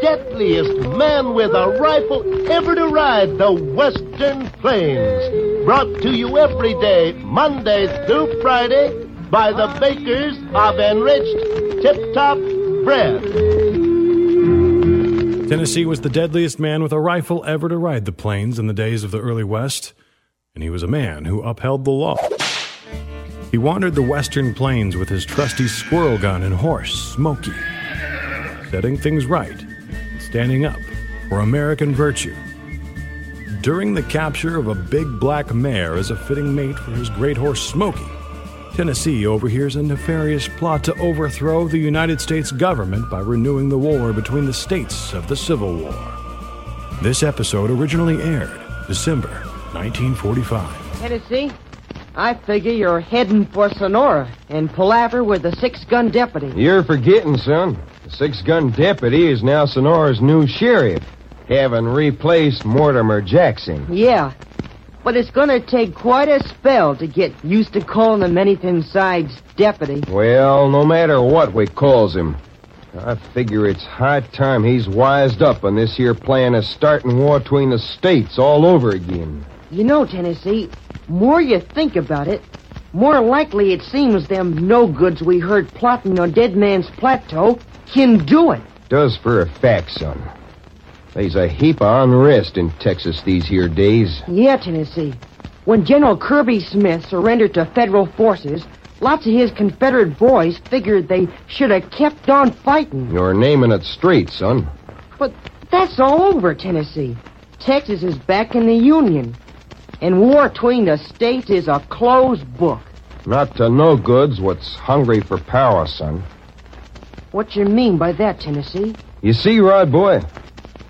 deadliest man with a rifle ever to ride the Western Plains. Brought to you every day, Monday through Friday, by the bakers of enriched Tip-Top Bread. Tennessee was the deadliest man with a rifle ever to ride the plains in the days of the early West, and he was a man who upheld the law. He wandered the Western Plains with his trusty squirrel gun and horse, Smokey, setting things right and standing up for American virtue. During the capture of a big black mare as a fitting mate for his great horse, Smokey, Tennessee overhears a nefarious plot to overthrow the United States government by renewing the war between the states of the Civil War. This episode originally aired December nineteen forty-five. Tennessee? I figure you're heading for Sonora and palaver with the six-gun deputy. You're forgetting, son. The six-gun deputy is now Sonora's new sheriff, having replaced Mortimer Jackson. Yeah, but it's going to take quite a spell to get used to calling him anything besides deputy. Well, no matter what we calls him, I figure it's high time he's wised up on this here plan of starting war between the states all over again. You know, Tennessee, more you think about it, more likely it seems them no-goods we heard plotting on Dead Man's Plateau can do it. Does for a fact, son. There's a heap of unrest in Texas these here days. Yeah, Tennessee. When General Kirby Smith surrendered to federal forces, lots of his Confederate boys figured they should have kept on fighting. You're naming it straight, son. But that's all over, Tennessee. Texas is back in the Union. And war between the states is a closed book. Not to no-goods what's hungry for power, son. What you mean by that, Tennessee? You see, Rod boy,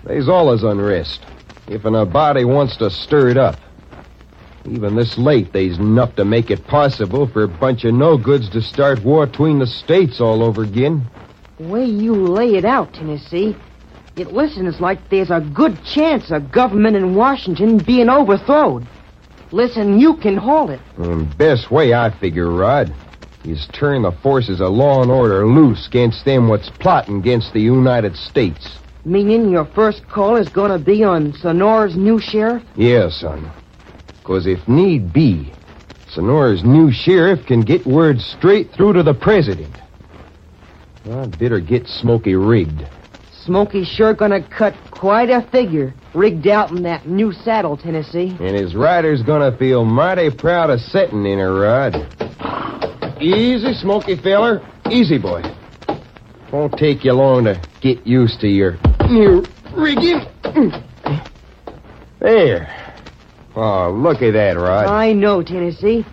there's always unrest. If a body wants to stir it up. Even this late, there's enough to make it possible for a bunch of no-goods to start war between the states all over again. The way you lay it out, Tennessee, it listens like there's a good chance of government in Washington being overthrown. Listen, you can hold it. The best way I figure, Rod, is turn the forces of law and order loose against them what's plotting against the United States. Meaning your first call is going to be on Sonora's new sheriff? Yeah, son. Because if need be, Sonora's new sheriff can get word straight through to the president. I'd better get Smokey rigged. Smokey's sure going to cut quite a figure, rigged out in that new saddle, Tennessee. And his rider's going to feel mighty proud of setting in her, Rod. Easy, Smokey feller. Easy, boy. Won't take you long to get used to your new rigging. There. Oh, look at that, Rod. I know, Tennessee.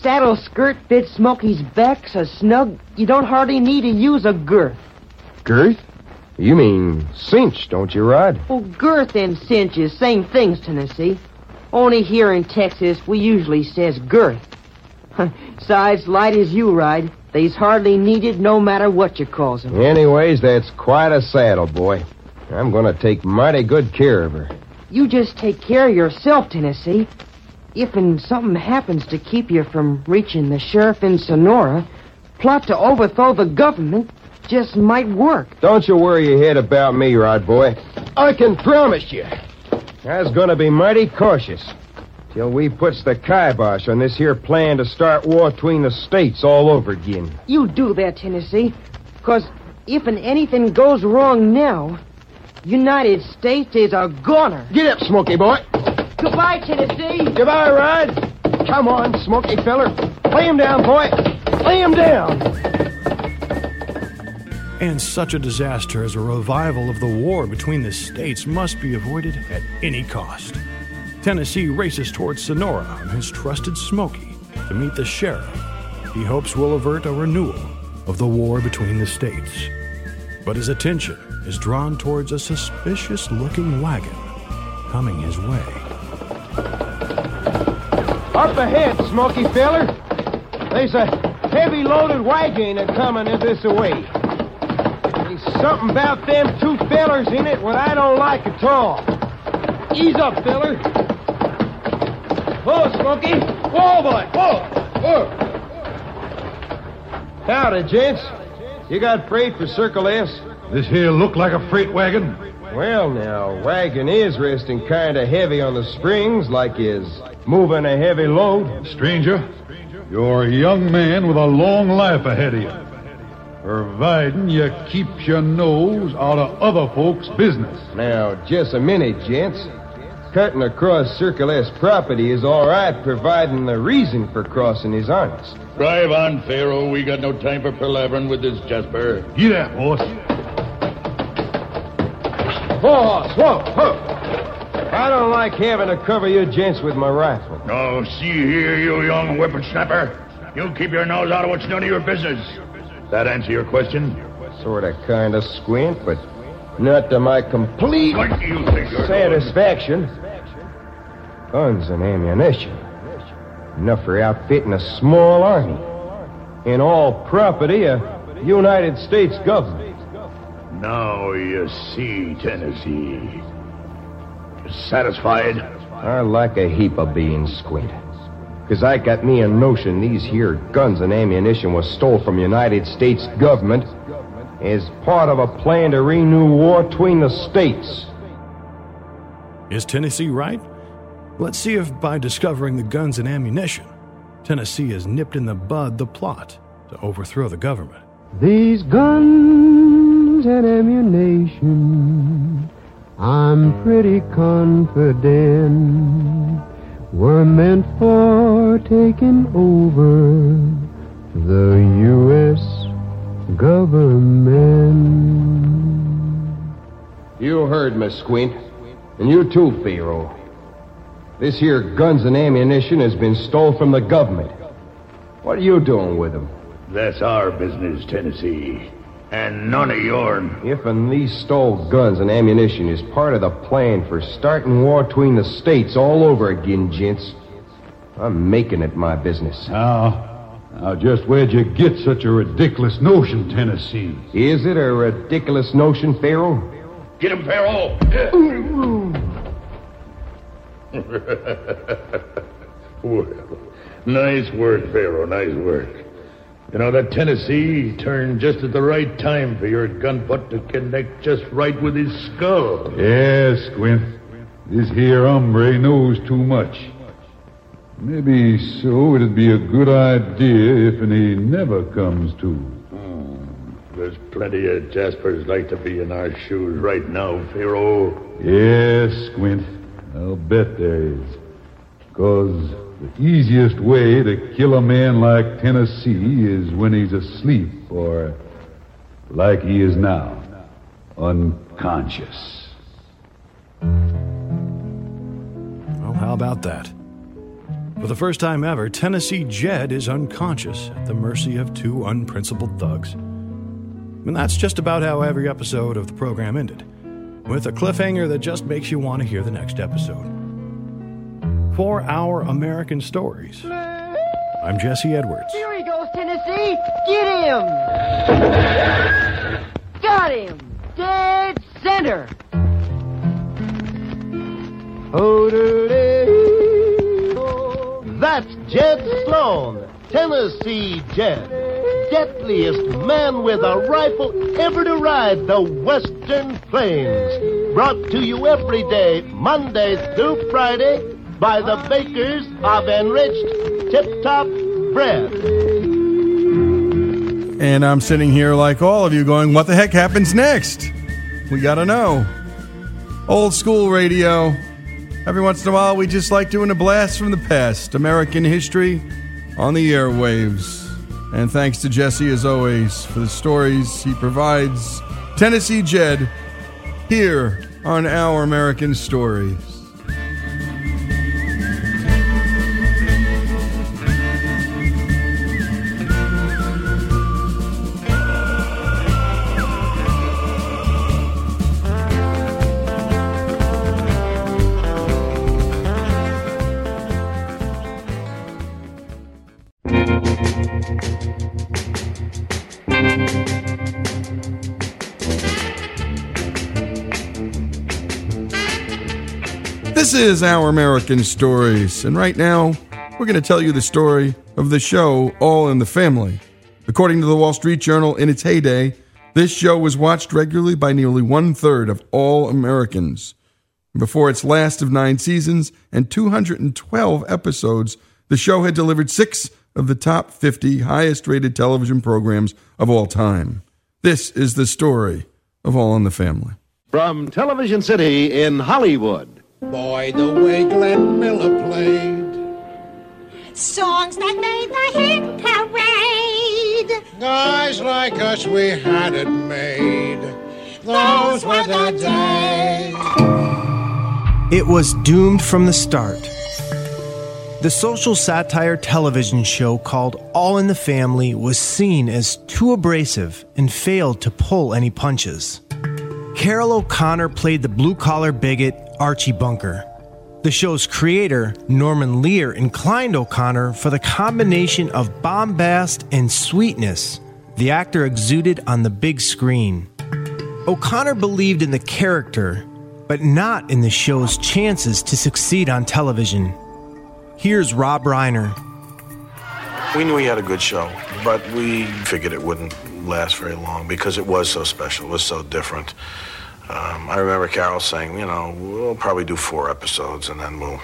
Saddle skirt fits Smokey's back so snug you don't hardly need to use a girth. Girth? You mean cinch, don't you, Rod? Well, girth and cinch is same things, Tennessee. Only here in Texas, we usually says girth. Size light as you ride, they's hardly needed no matter what you calls them. Anyways, that's quite a saddle, boy. I'm going to take mighty good care of her. You just take care of yourself, Tennessee. If and something happens to keep you from reaching the sheriff in Sonora, plot to overthrow the government just might work. Don't you worry your head about me, Rod boy. I can promise you, I was going to be mighty cautious till we puts the kibosh on this here plan to start war between the states all over again. You do that, Tennessee, because if and anything goes wrong now, United States is a goner. Get up, Smokey boy. Goodbye, Tennessee. Goodbye, Rod. Come on, Smokey feller. Lay him down, boy. Lay him down. And such a disaster as a revival of the war between the states must be avoided at any cost. Tennessee races towards Sonora on his trusted Smokey to meet the sheriff he hopes will avert a renewal of the war between the states. But his attention is drawn towards a suspicious-looking wagon coming his way. Up ahead, Smokey feller. There's a heavy loaded wagon a comin' this way. There's something about them two fellers in it what I don't like at all. Ease up, feller. Whoa, Smokey. Whoa, boy. Whoa. Whoa. Howdy, gents. You got freight for Circle S? This here look like a freight wagon? Well, now, wagon is resting kind of heavy on the springs, like is moving a heavy load. Stranger, you're a young man with a long life ahead of you, providing you keep your nose out of other folks' business. Now, just a minute, gents. Cutting across Circle S property is all right, providing the reason for crossing is honest. Drive on, Pharaoh. We got no time for palavering with this Jasper. Get up, horse. Whoa, horse, whoa, whoa. I don't like having to cover you gents with my rifle. No, see here, you young whippersnapper. You keep your nose out of what's none of your business. That answer your question? Sort of, kind of squint, but... not to my complete you satisfaction. Guns and ammunition. Enough for outfitting a small army. And all property of United States government. Now you see, Tennessee. Satisfied? I like a heap of being squint. Because I got me a notion these here guns and ammunition was stole from United States government is part of a plan to renew war between the states. Is Tennessee right? Let's see if by discovering the guns and ammunition, Tennessee has nipped in the bud the plot to overthrow the government. These guns and ammunition, I'm pretty confident, were meant for taking over the U S government. You heard me, Squint. And you too, Pharaoh. This here guns and ammunition has been stole from the government. What are you doing with them? That's our business, Tennessee. And none of yourn. If and these stole guns and ammunition is part of the plan for starting war between the states all over again, gents, I'm making it my business. How? Oh. Now, just where'd you get such a ridiculous notion, Tennessee? Is it a ridiculous notion, Pharaoh? Get him, Pharaoh! Well, nice work, Pharaoh, nice work. You know, that Tennessee turned just at the right time for your gunbutt to connect just right with his skull. Yes, Squint. This here hombre knows too much. Maybe so it'd be a good idea if and he never comes to. Hmm. There's plenty of Jaspers like to be in our shoes right now, Pharaoh. Yes, Squint. I'll bet there is. Because the easiest way to kill a man like Tennessee is when he's asleep or like he is now, unconscious. Well, how about that? For the first time ever, Tennessee Jed is unconscious at the mercy of two unprincipled thugs. And that's just about how every episode of the program ended, with a cliffhanger that just makes you want to hear the next episode. For Our American Stories, I'm Jesse Edwards. Here he goes, Tennessee! Get him! Got him! Dead center! Oh, do that's Jed Sloan, Tennessee Jed, deadliest man with a rifle ever to ride the Western Plains. Brought to you every day, Monday through Friday, by the bakers of enriched Tip Top Bread. And I'm sitting here like all of you going, what the heck happens next? We gotta know. Old school radio. Every once in a while, we just like doing a blast from the past, American history on the airwaves. And thanks to Jesse, as always, for the stories he provides. Tennessee Jed, here on Our American Stories. This is Our American Stories, and right now, we're going to tell you the story of the show All in the Family. According to the Wall Street Journal, in its heyday, this show was watched regularly by nearly one-third of all Americans. Before its last of nine seasons and two hundred twelve episodes, the show had delivered six of the top fifty highest-rated television programs of all time. This is the story of All in the Family. From Television City in Hollywood. Boy, the way Glenn Miller played songs that made the hit parade. Guys like us, we had it made. Those, Those were the days. It was doomed from the start. The social satire television show called All in the Family was seen as too abrasive and failed to pull any punches. Carol O'Connor played the blue-collar bigot Archie Bunker. The show's creator, Norman Lear, inclined O'Connor for the combination of bombast and sweetness the actor exuded on the big screen. O'Connor believed in the character, but not in the show's chances to succeed on television. Here's Rob Reiner. We knew we had a good show, but we figured it wouldn't last very long because it was so special, it was so different. Um, I remember Carol saying, you know, we'll probably do four episodes and then we'll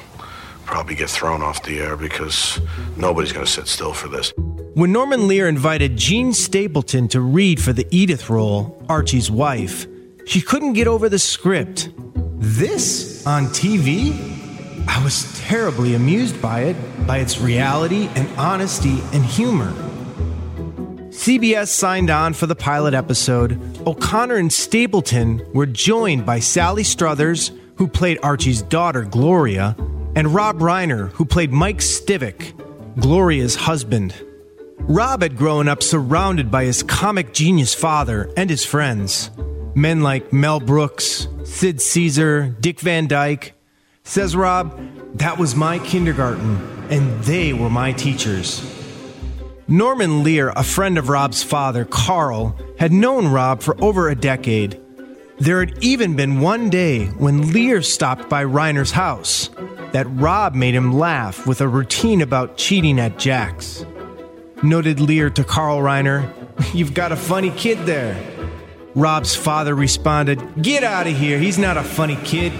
probably get thrown off the air because nobody's going to sit still for this. When Norman Lear invited Jean Stapleton to read for the Edith role, Archie's wife, she couldn't get over the script. This on T V? I was terribly amused by it, by its reality and honesty and humor. C B S signed on for the pilot episode. O'Connor and Stapleton were joined by Sally Struthers, who played Archie's daughter, Gloria, and Rob Reiner, who played Mike Stivic, Gloria's husband. Rob had grown up surrounded by his comic genius father and his friends. Men like Mel Brooks, Sid Caesar, Dick Van Dyke. Says Rob, that was my kindergarten, and they were my teachers. Norman Lear, a friend of Rob's father, Carl, had known Rob for over a decade. There had even been one day when Lear stopped by Reiner's house that Rob made him laugh with a routine about cheating at Jack's. Noted Lear to Carl Reiner, "You've got a funny kid there." Rob's father responded, "Get out of here, he's not a funny kid."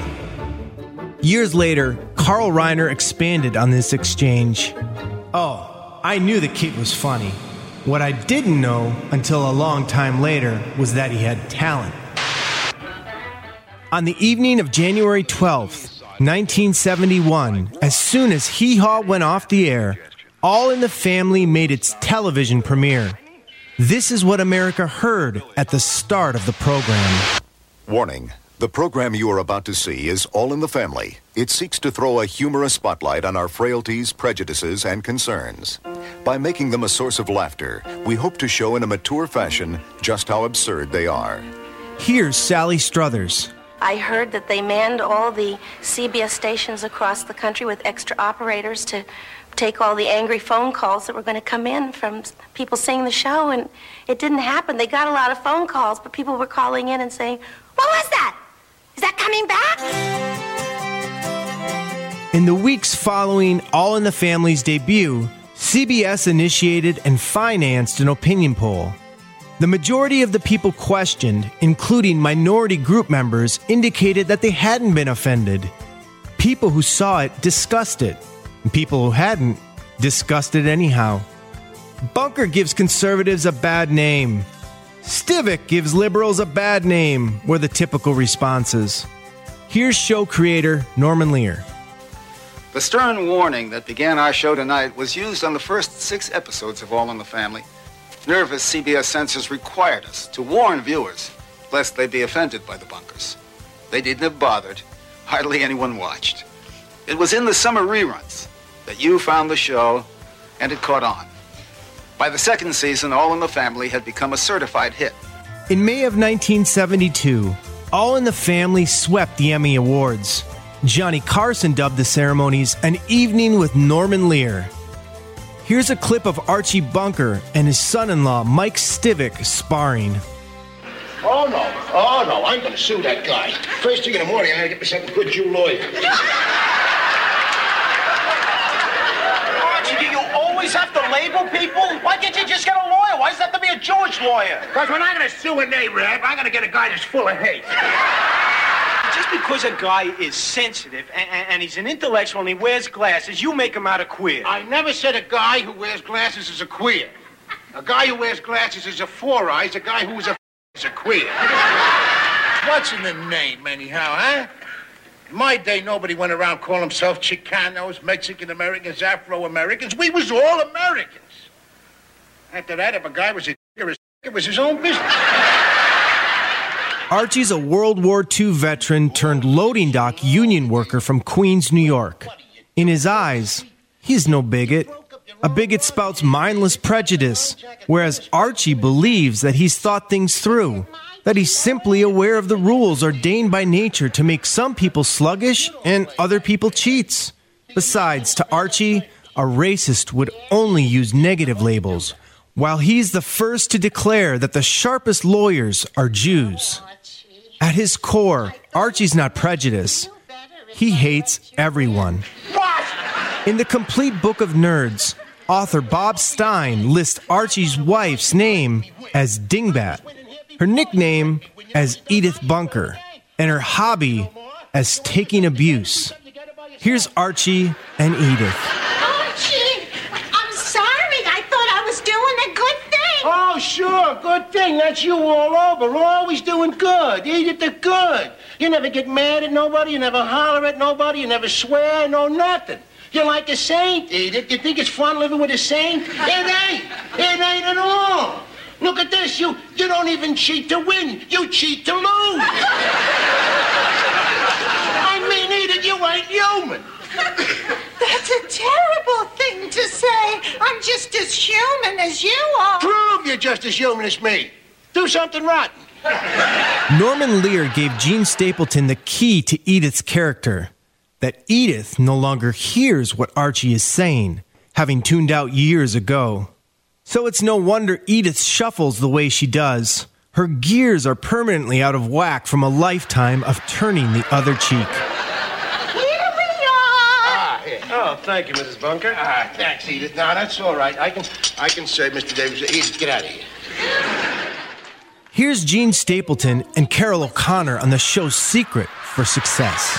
Years later, Carl Reiner expanded on this exchange. Oh, I knew the kid was funny. What I didn't know until a long time later was that he had talent. On the evening of January twelfth, nineteen seventy-one, as soon as Hee Haw went off the air, All in the Family made its television premiere. This is what America heard at the start of the program. Warning. The program you are about to see is All in the Family. It seeks to throw a humorous spotlight on our frailties, prejudices, and concerns. By making them a source of laughter, we hope to show in a mature fashion just how absurd they are. Here's Sally Struthers. I heard that they manned all the C B S stations across the country with extra operators to take all the angry phone calls that were going to come in from people seeing the show, and it didn't happen. They got a lot of phone calls, but people were calling in and saying, "What was that? Is that coming back?" In the weeks following All in the Family's debut, C B S initiated and financed an opinion poll. The majority of the people questioned, including minority group members, indicated that they hadn't been offended. People who saw it discussed it, and people who hadn't discussed it anyhow. Bunker gives conservatives a bad name. Stivic gives liberals a bad name, were the typical responses. Here's show creator Norman Lear. The stern warning that began our show tonight was used on the first six episodes of All in the Family. Nervous C B S censors required us to warn viewers lest they be offended by the Bunkers. They didn't have bothered. Hardly anyone watched. It was in the summer reruns that you found the show and it caught on. By the second season, All in the Family had become a certified hit. In May of nineteen seventy-two, All in the Family swept the Emmy Awards. Johnny Carson dubbed the ceremonies an evening with Norman Lear. Here's a clip of Archie Bunker and his son-in-law, Mike Stivic, sparring. Oh, no. Oh, no. I'm going to sue that guy. First thing in the morning, I'm going to get myself a good Jew lawyer. Archie, do you always have to label people? Why can't you just get a lawyer? Why does it have to be a Jewish lawyer? Because when I'm going to sue an Arab, I'm going to get a guy that's full of hate. Just because a guy is sensitive and, and, and he's an intellectual and he wears glasses, you make him out a queer. I never said a guy who wears glasses is a queer. A guy who wears glasses is a four-eyes. A guy who's a f is a queer. What's in the name, anyhow, huh? In my day, nobody went around calling himself Chicanos, Mexican-Americans, Afro-Americans. We was all Americans. After that, if a guy was a or a it was his own business. Archie's a World War Two veteran turned loading dock union worker from Queens, New York. In his eyes, he's no bigot. A bigot spouts mindless prejudice, whereas Archie believes that he's thought things through, that he's simply aware of the rules ordained by nature to make some people sluggish and other people cheats. Besides, to Archie, a racist would only use negative labels, while he's the first to declare that the sharpest lawyers are Jews. At his core, Archie's not prejudiced. He hates everyone. In the Complete Book of Nerds, author Bob Stein lists Archie's wife's name as Dingbat, her nickname as Edith Bunker, and her hobby as taking abuse. Here's Archie and Edith. Archie, I'm sorry. I thought I was doing a good thing. Oh, sure, good thing. That's you all over. Always doing good. Edith the good. You never get mad at nobody. You never holler at nobody. You never swear. No, nothing. You're like a saint, Edith. You think it's fun living with a saint? It ain't. It ain't at all. Look at this. You you don't even cheat to win. You cheat to lose. I mean, Edith, you ain't human. That's a terrible thing to say. I'm just as human as you are. Prove you're just as human as me. Do something rotten. Norman Lear gave Jean Stapleton the key to Edith's character. That Edith no longer hears what Archie is saying, having tuned out years ago. So it's no wonder Edith shuffles the way she does. Her gears are permanently out of whack from a lifetime of turning the other cheek. Here we are! Ah, here. Oh, thank you, Missus Bunker. Ah, thanks, Edith. No, that's all right. I can, I can say, Mister Davis, Edith, get out of here. Here's Jean Stapleton and Carol O'Connor on the show's secret for success.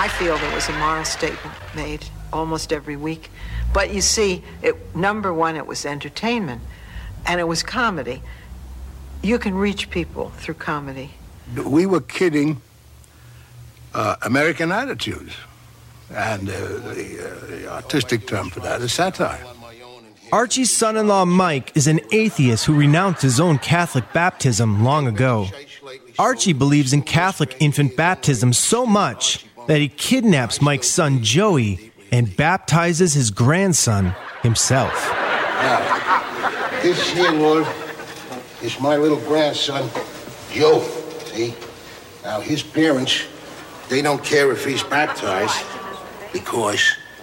I feel there was a moral statement made almost every week. But you see, it, number one, it was entertainment, and it was comedy. You can reach people through comedy. We were kidding uh, American attitudes, and uh, the, uh, the artistic term for that is satire. Archie's son-in-law, Mike, is an atheist who renounced his own Catholic baptism long ago. Archie believes in Catholic infant baptism so much that he kidnaps Mike's son, Joey, and baptizes his grandson himself. Now, this here, Lord, is my little grandson, Joey, see? Now, his parents, they don't care if he's baptized because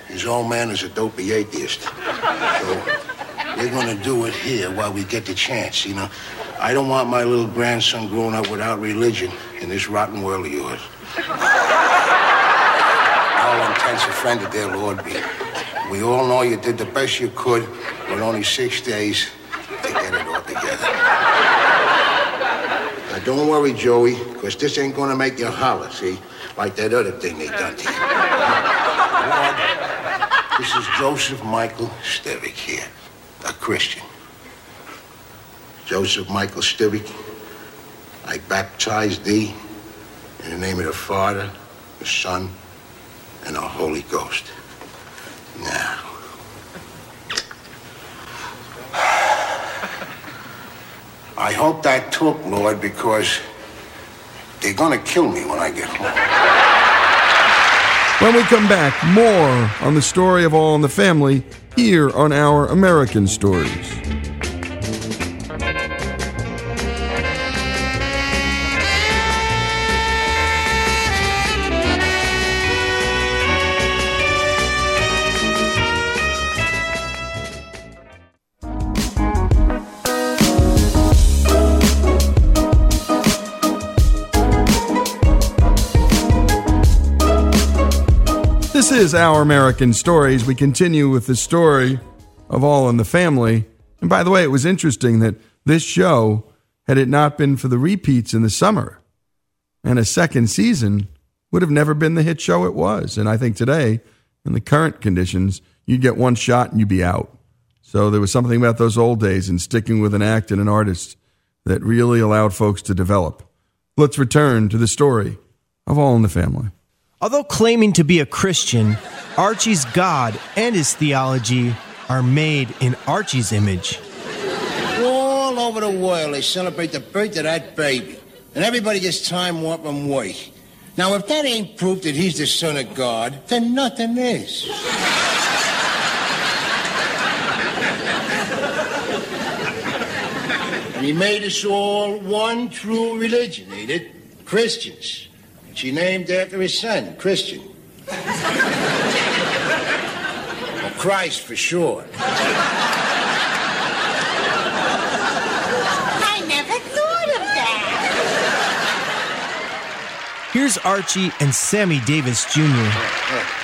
his old man is a dopey atheist. So we're going to do it here while we get the chance, you know? I don't want my little grandson growing up without religion in this rotten world of yours. How intense a friend of their Lord be. We all know you did the best you could with only six days to get it all together. Now, don't worry, Joey, because this ain't going to make you holler, see? Like that other thing they done to you. Lord, this is Joseph Michael Stivick here, a Christian. Joseph Michael Stivick, I baptize thee in the name of the Father, the Son, and our Holy Ghost. Now, I hope that took, Lord, because they're gonna kill me when I get home. When we come back, more on the story of All in the Family here on Our American Stories. This is Our American Stories. We continue with the story of All in the Family. And by the way, it was interesting that this show, had it not been for the repeats in the summer and a second season, would have never been the hit show it was. And I think today, in the current conditions, you'd get one shot and you'd be out. So there was something about those old days and sticking with an act and an artist that really allowed folks to develop. Let's return to the story of All in the Family. Although claiming to be a Christian, Archie's God and his theology are made in Archie's image. All over the world, they celebrate the birth of that baby. And everybody gets time warp and wait. Now, if that ain't proof that he's the son of God, then nothing is. And he made us all one true religion, ain't it? Christians. Which he named after his son, Christian. Well, Christ for sure. Here's Archie and Sammy Davis Junior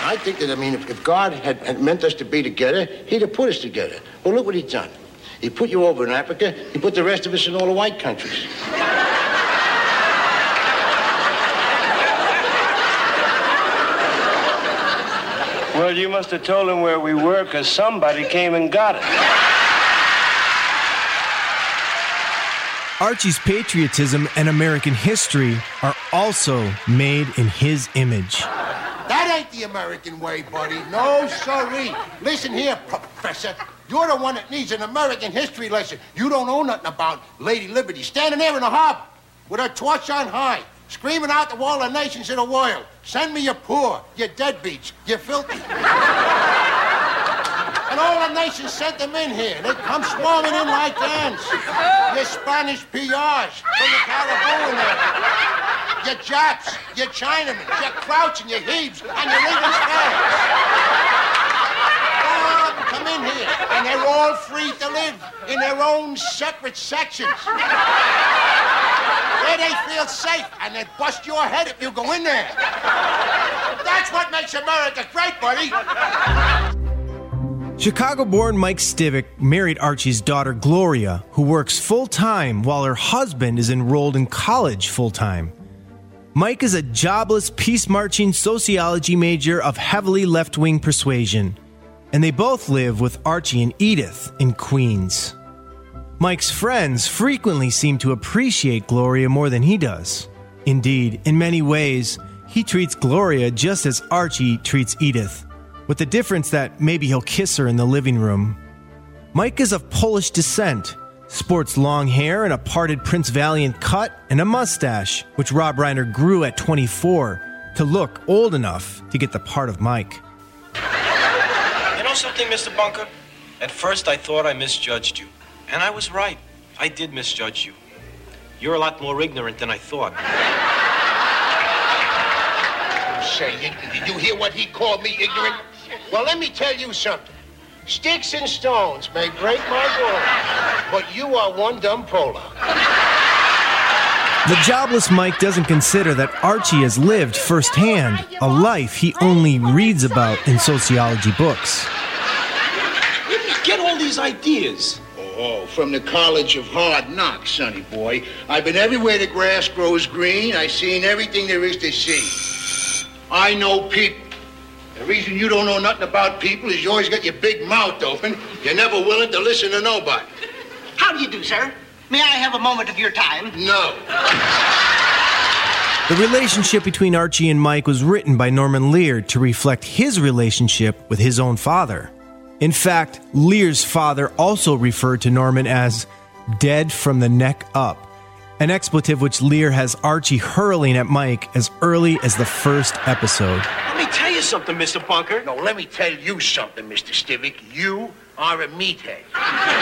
I think that, I mean, if God had meant us to be together, he'd have put us together. Well, look what he's done. He put you over in Africa. He put the rest of us in all the white countries. Well, you must have told him where we were, because somebody came and got it. Archie's patriotism and American history are also made in his image. That ain't the American way, buddy. No, sorry. Listen here, Professor. You're the one that needs an American history lesson. You don't know nothing about Lady Liberty standing there in the harbor with her torch on high, screaming out to all the nations of the world, send me your poor, your deadbeats, your filthy. And all the nations sent them in here. They come swarming in like ants. Your Spanish P Rs from the Caribbean area. Your Japs, your Chinamen, your Crouch and your Hebes, and your Lincoln Spanish. All of them come in here, and they're all free to live in their own separate sections. There they feel safe, and they bust your head if you go in there. That's what makes America great, buddy. Chicago-born Mike Stivic married Archie's daughter, Gloria, who works full-time while her husband is enrolled in college full-time. Mike is a jobless, peace-marching sociology major of heavily left-wing persuasion, and they both live with Archie and Edith in Queens. Mike's friends frequently seem to appreciate Gloria more than he does. Indeed, in many ways, he treats Gloria just as Archie treats Edith, with the difference that maybe he'll kiss her in the living room. Mike is of Polish descent, sports long hair and a parted Prince Valiant cut and a mustache, which Rob Reiner grew at twenty-four to look old enough to get the part of Mike. You know something, Mister Bunker? At first I thought I misjudged you. And I was right. I did misjudge you. You're a lot more ignorant than I thought. Say, did you hear what he called me ignorant? Well, let me tell you something. Sticks and stones may break my bones, but you are one dumb Polo. The jobless Mike doesn't consider that Archie has lived firsthand a life he only reads about in sociology books. Where do you get all these ideas? Oh, from the College of Hard Knocks, sonny boy. I've been everywhere the grass grows green. I've seen everything there is to see. I know people. The reason you don't know nothing about people is you always got your big mouth open. You're never willing to listen to nobody. How do you do, sir? May I have a moment of your time? No. The relationship between Archie and Mike was written by Norman Lear to reflect his relationship with his own father. In fact, Lear's father also referred to Norman as dead from the neck up, an expletive which Lear has Archie hurling at Mike as early as the first episode. Let me tell you something, Mister Bunker. No, let me tell you something, Mister Stivic. You are a meathead. What did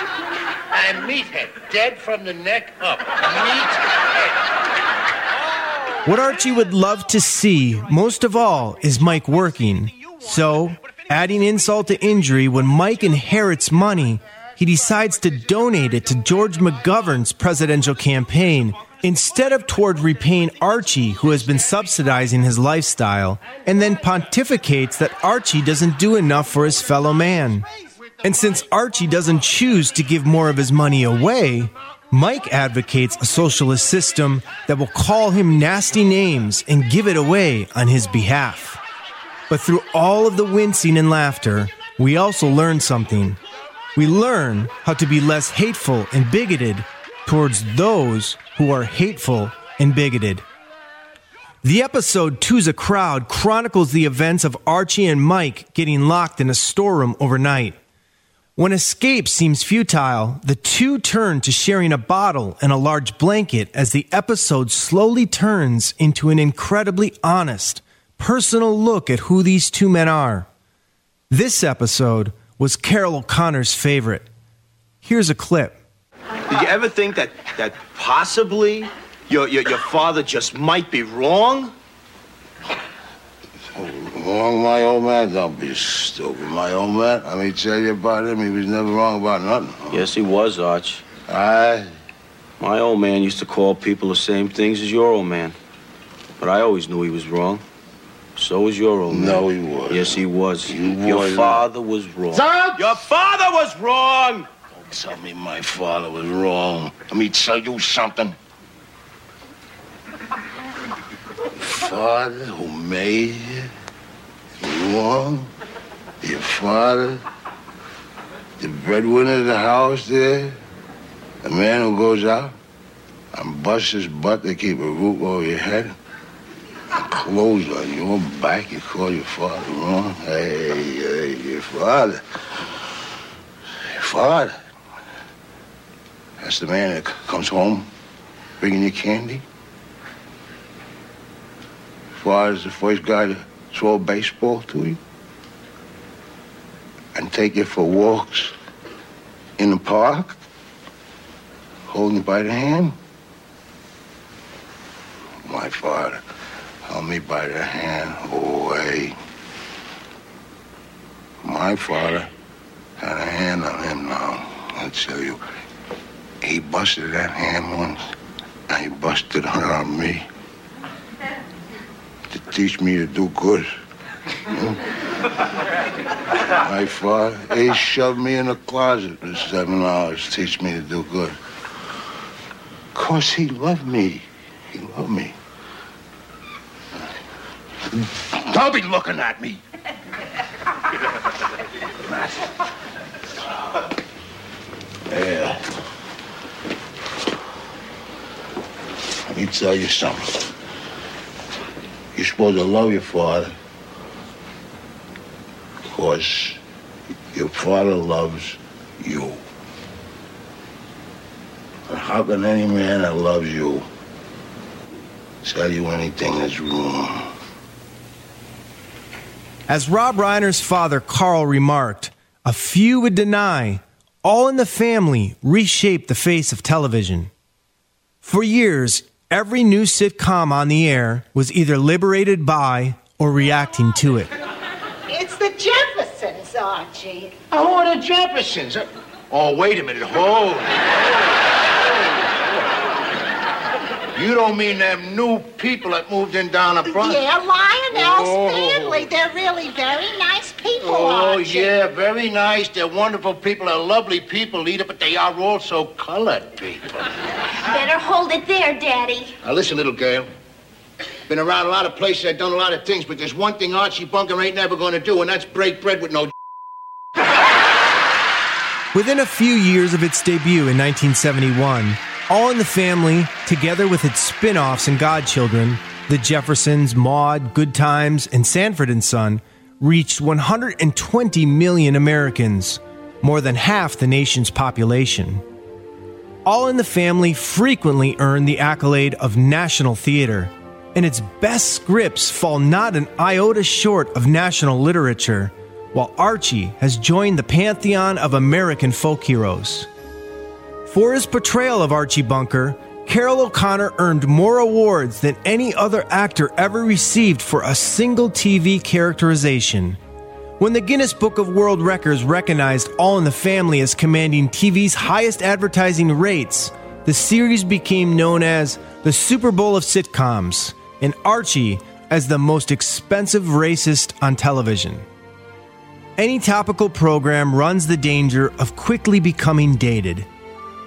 you call me? A meathead. Dead from the neck up. Meathead. What Archie would love to see, most of all, is Mike working. So, adding insult to injury, when Mike inherits money, he decides to donate it to George McGovern's presidential campaign instead of toward repaying Archie, who has been subsidizing his lifestyle, and then pontificates that Archie doesn't do enough for his fellow man. And since Archie doesn't choose to give more of his money away, Mike advocates a socialist system that will call him nasty names and give it away on his behalf. But through all of the wincing and laughter, we also learn something. We learn how to be less hateful and bigoted towards those who are hateful and bigoted. The episode Two's a Crowd chronicles the events of Archie and Mike getting locked in a storeroom overnight. When escape seems futile, the two turn to sharing a bottle and a large blanket as the episode slowly turns into an incredibly honest, personal look at who these two men are. This episode was Carol O'Connor's favorite. Here's a clip. Did you ever think that that possibly your your, your father just might be wrong? Wrong, my old man? Don't be stupid, my old man. Let me tell you about him. He was never wrong about nothing. Yes, he was, Arch. I... My old man used to call people the same things as your old man. But I always knew he was wrong. So was your old man. No, he was. Yes, he was. He your wasn't. father was wrong. Son! Your father was wrong! Don't tell me my father was wrong. Let me tell you something. Father who made you. Wrong, your father, the breadwinner of the house there, a man who goes out and busts his butt to keep a roof over your head, and clothes on your back, you call your father wrong. Hey, hey, your father, your father, that's the man that comes home bringing you candy. Your father's the first guy to throw a baseball to you and take you for walks in the park, holding you by the hand. My father held me by the hand away. My father had a hand on him now. I'll tell you, he busted that hand once, and he busted it on me. To teach me to do good. You know? My father, he shoved me in a closet for seven hours to teach me to do good. Of course, he loved me. He loved me. Don't be looking at me. Yeah. Let me tell you something. You're supposed to love your father, because your father loves you. But how can any man that loves you tell you anything that's wrong? As Rob Reiner's father, Carl, remarked, a few would deny, All in the Family reshaped the face of television. For years, every new sitcom on the air was either liberated by or reacting to it. It's the Jeffersons, Archie. Oh, the Jeffersons. Oh, wait a minute. Hold. You don't mean them new people that moved in down the front? Yeah, Lionel oh. Stanley. They're really very nice people, oh, Archie. Oh, yeah, very nice. They're wonderful people. They're lovely people, Lita, but they are also colored people. Better hold it there, Daddy. Now, listen, little girl. Been around a lot of places. I've done a lot of things, but there's one thing Archie Bunker ain't never going to do, and that's break bread with no Within a few years of its debut in nineteen seventy-one, All in the Family, together with its spin-offs and godchildren, The Jeffersons, Maude, Good Times, and Sanford and Son, reached one hundred twenty million Americans, more than half the nation's population. All in the Family frequently earned the accolade of national theater, and its best scripts fall not an iota short of national literature, while Archie has joined the pantheon of American folk heroes. For his portrayal of Archie Bunker, Carol O'Connor earned more awards than any other actor ever received for a single T V characterization. When the Guinness Book of World Records recognized All in the Family as commanding T V's highest advertising rates, the series became known as the Super Bowl of sitcoms, and Archie as the most expensive racist on television. Any topical program runs the danger of quickly becoming dated.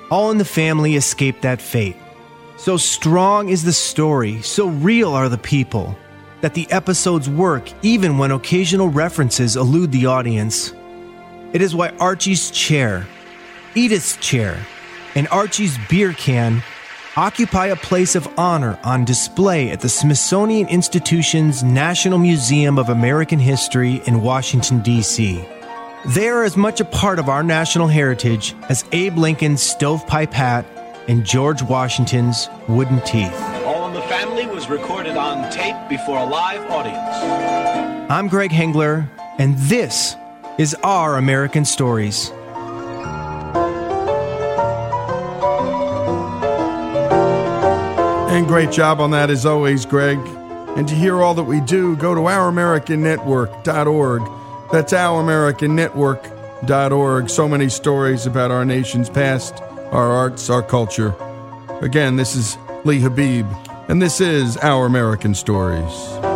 All in the Family escaped that fate. So strong is the story, so real are the people, that the episodes work even when occasional references elude the audience. It is why Archie's chair, Edith's chair, and Archie's beer can occupy a place of honor on display at the Smithsonian Institution's National Museum of American History in Washington, D C They are as much a part of our national heritage as Abe Lincoln's stovepipe hat and George Washington's wooden teeth. All in the Family was recorded on tape before a live audience. I'm Greg Hengler, and this is Our American Stories. And great job on that, as always, Greg. And to hear all that we do, go to our american network dot org. That's our american network dot org. So many stories about our nation's past, our arts, our culture. Again, this is Lee Habib, and this is Our American Stories.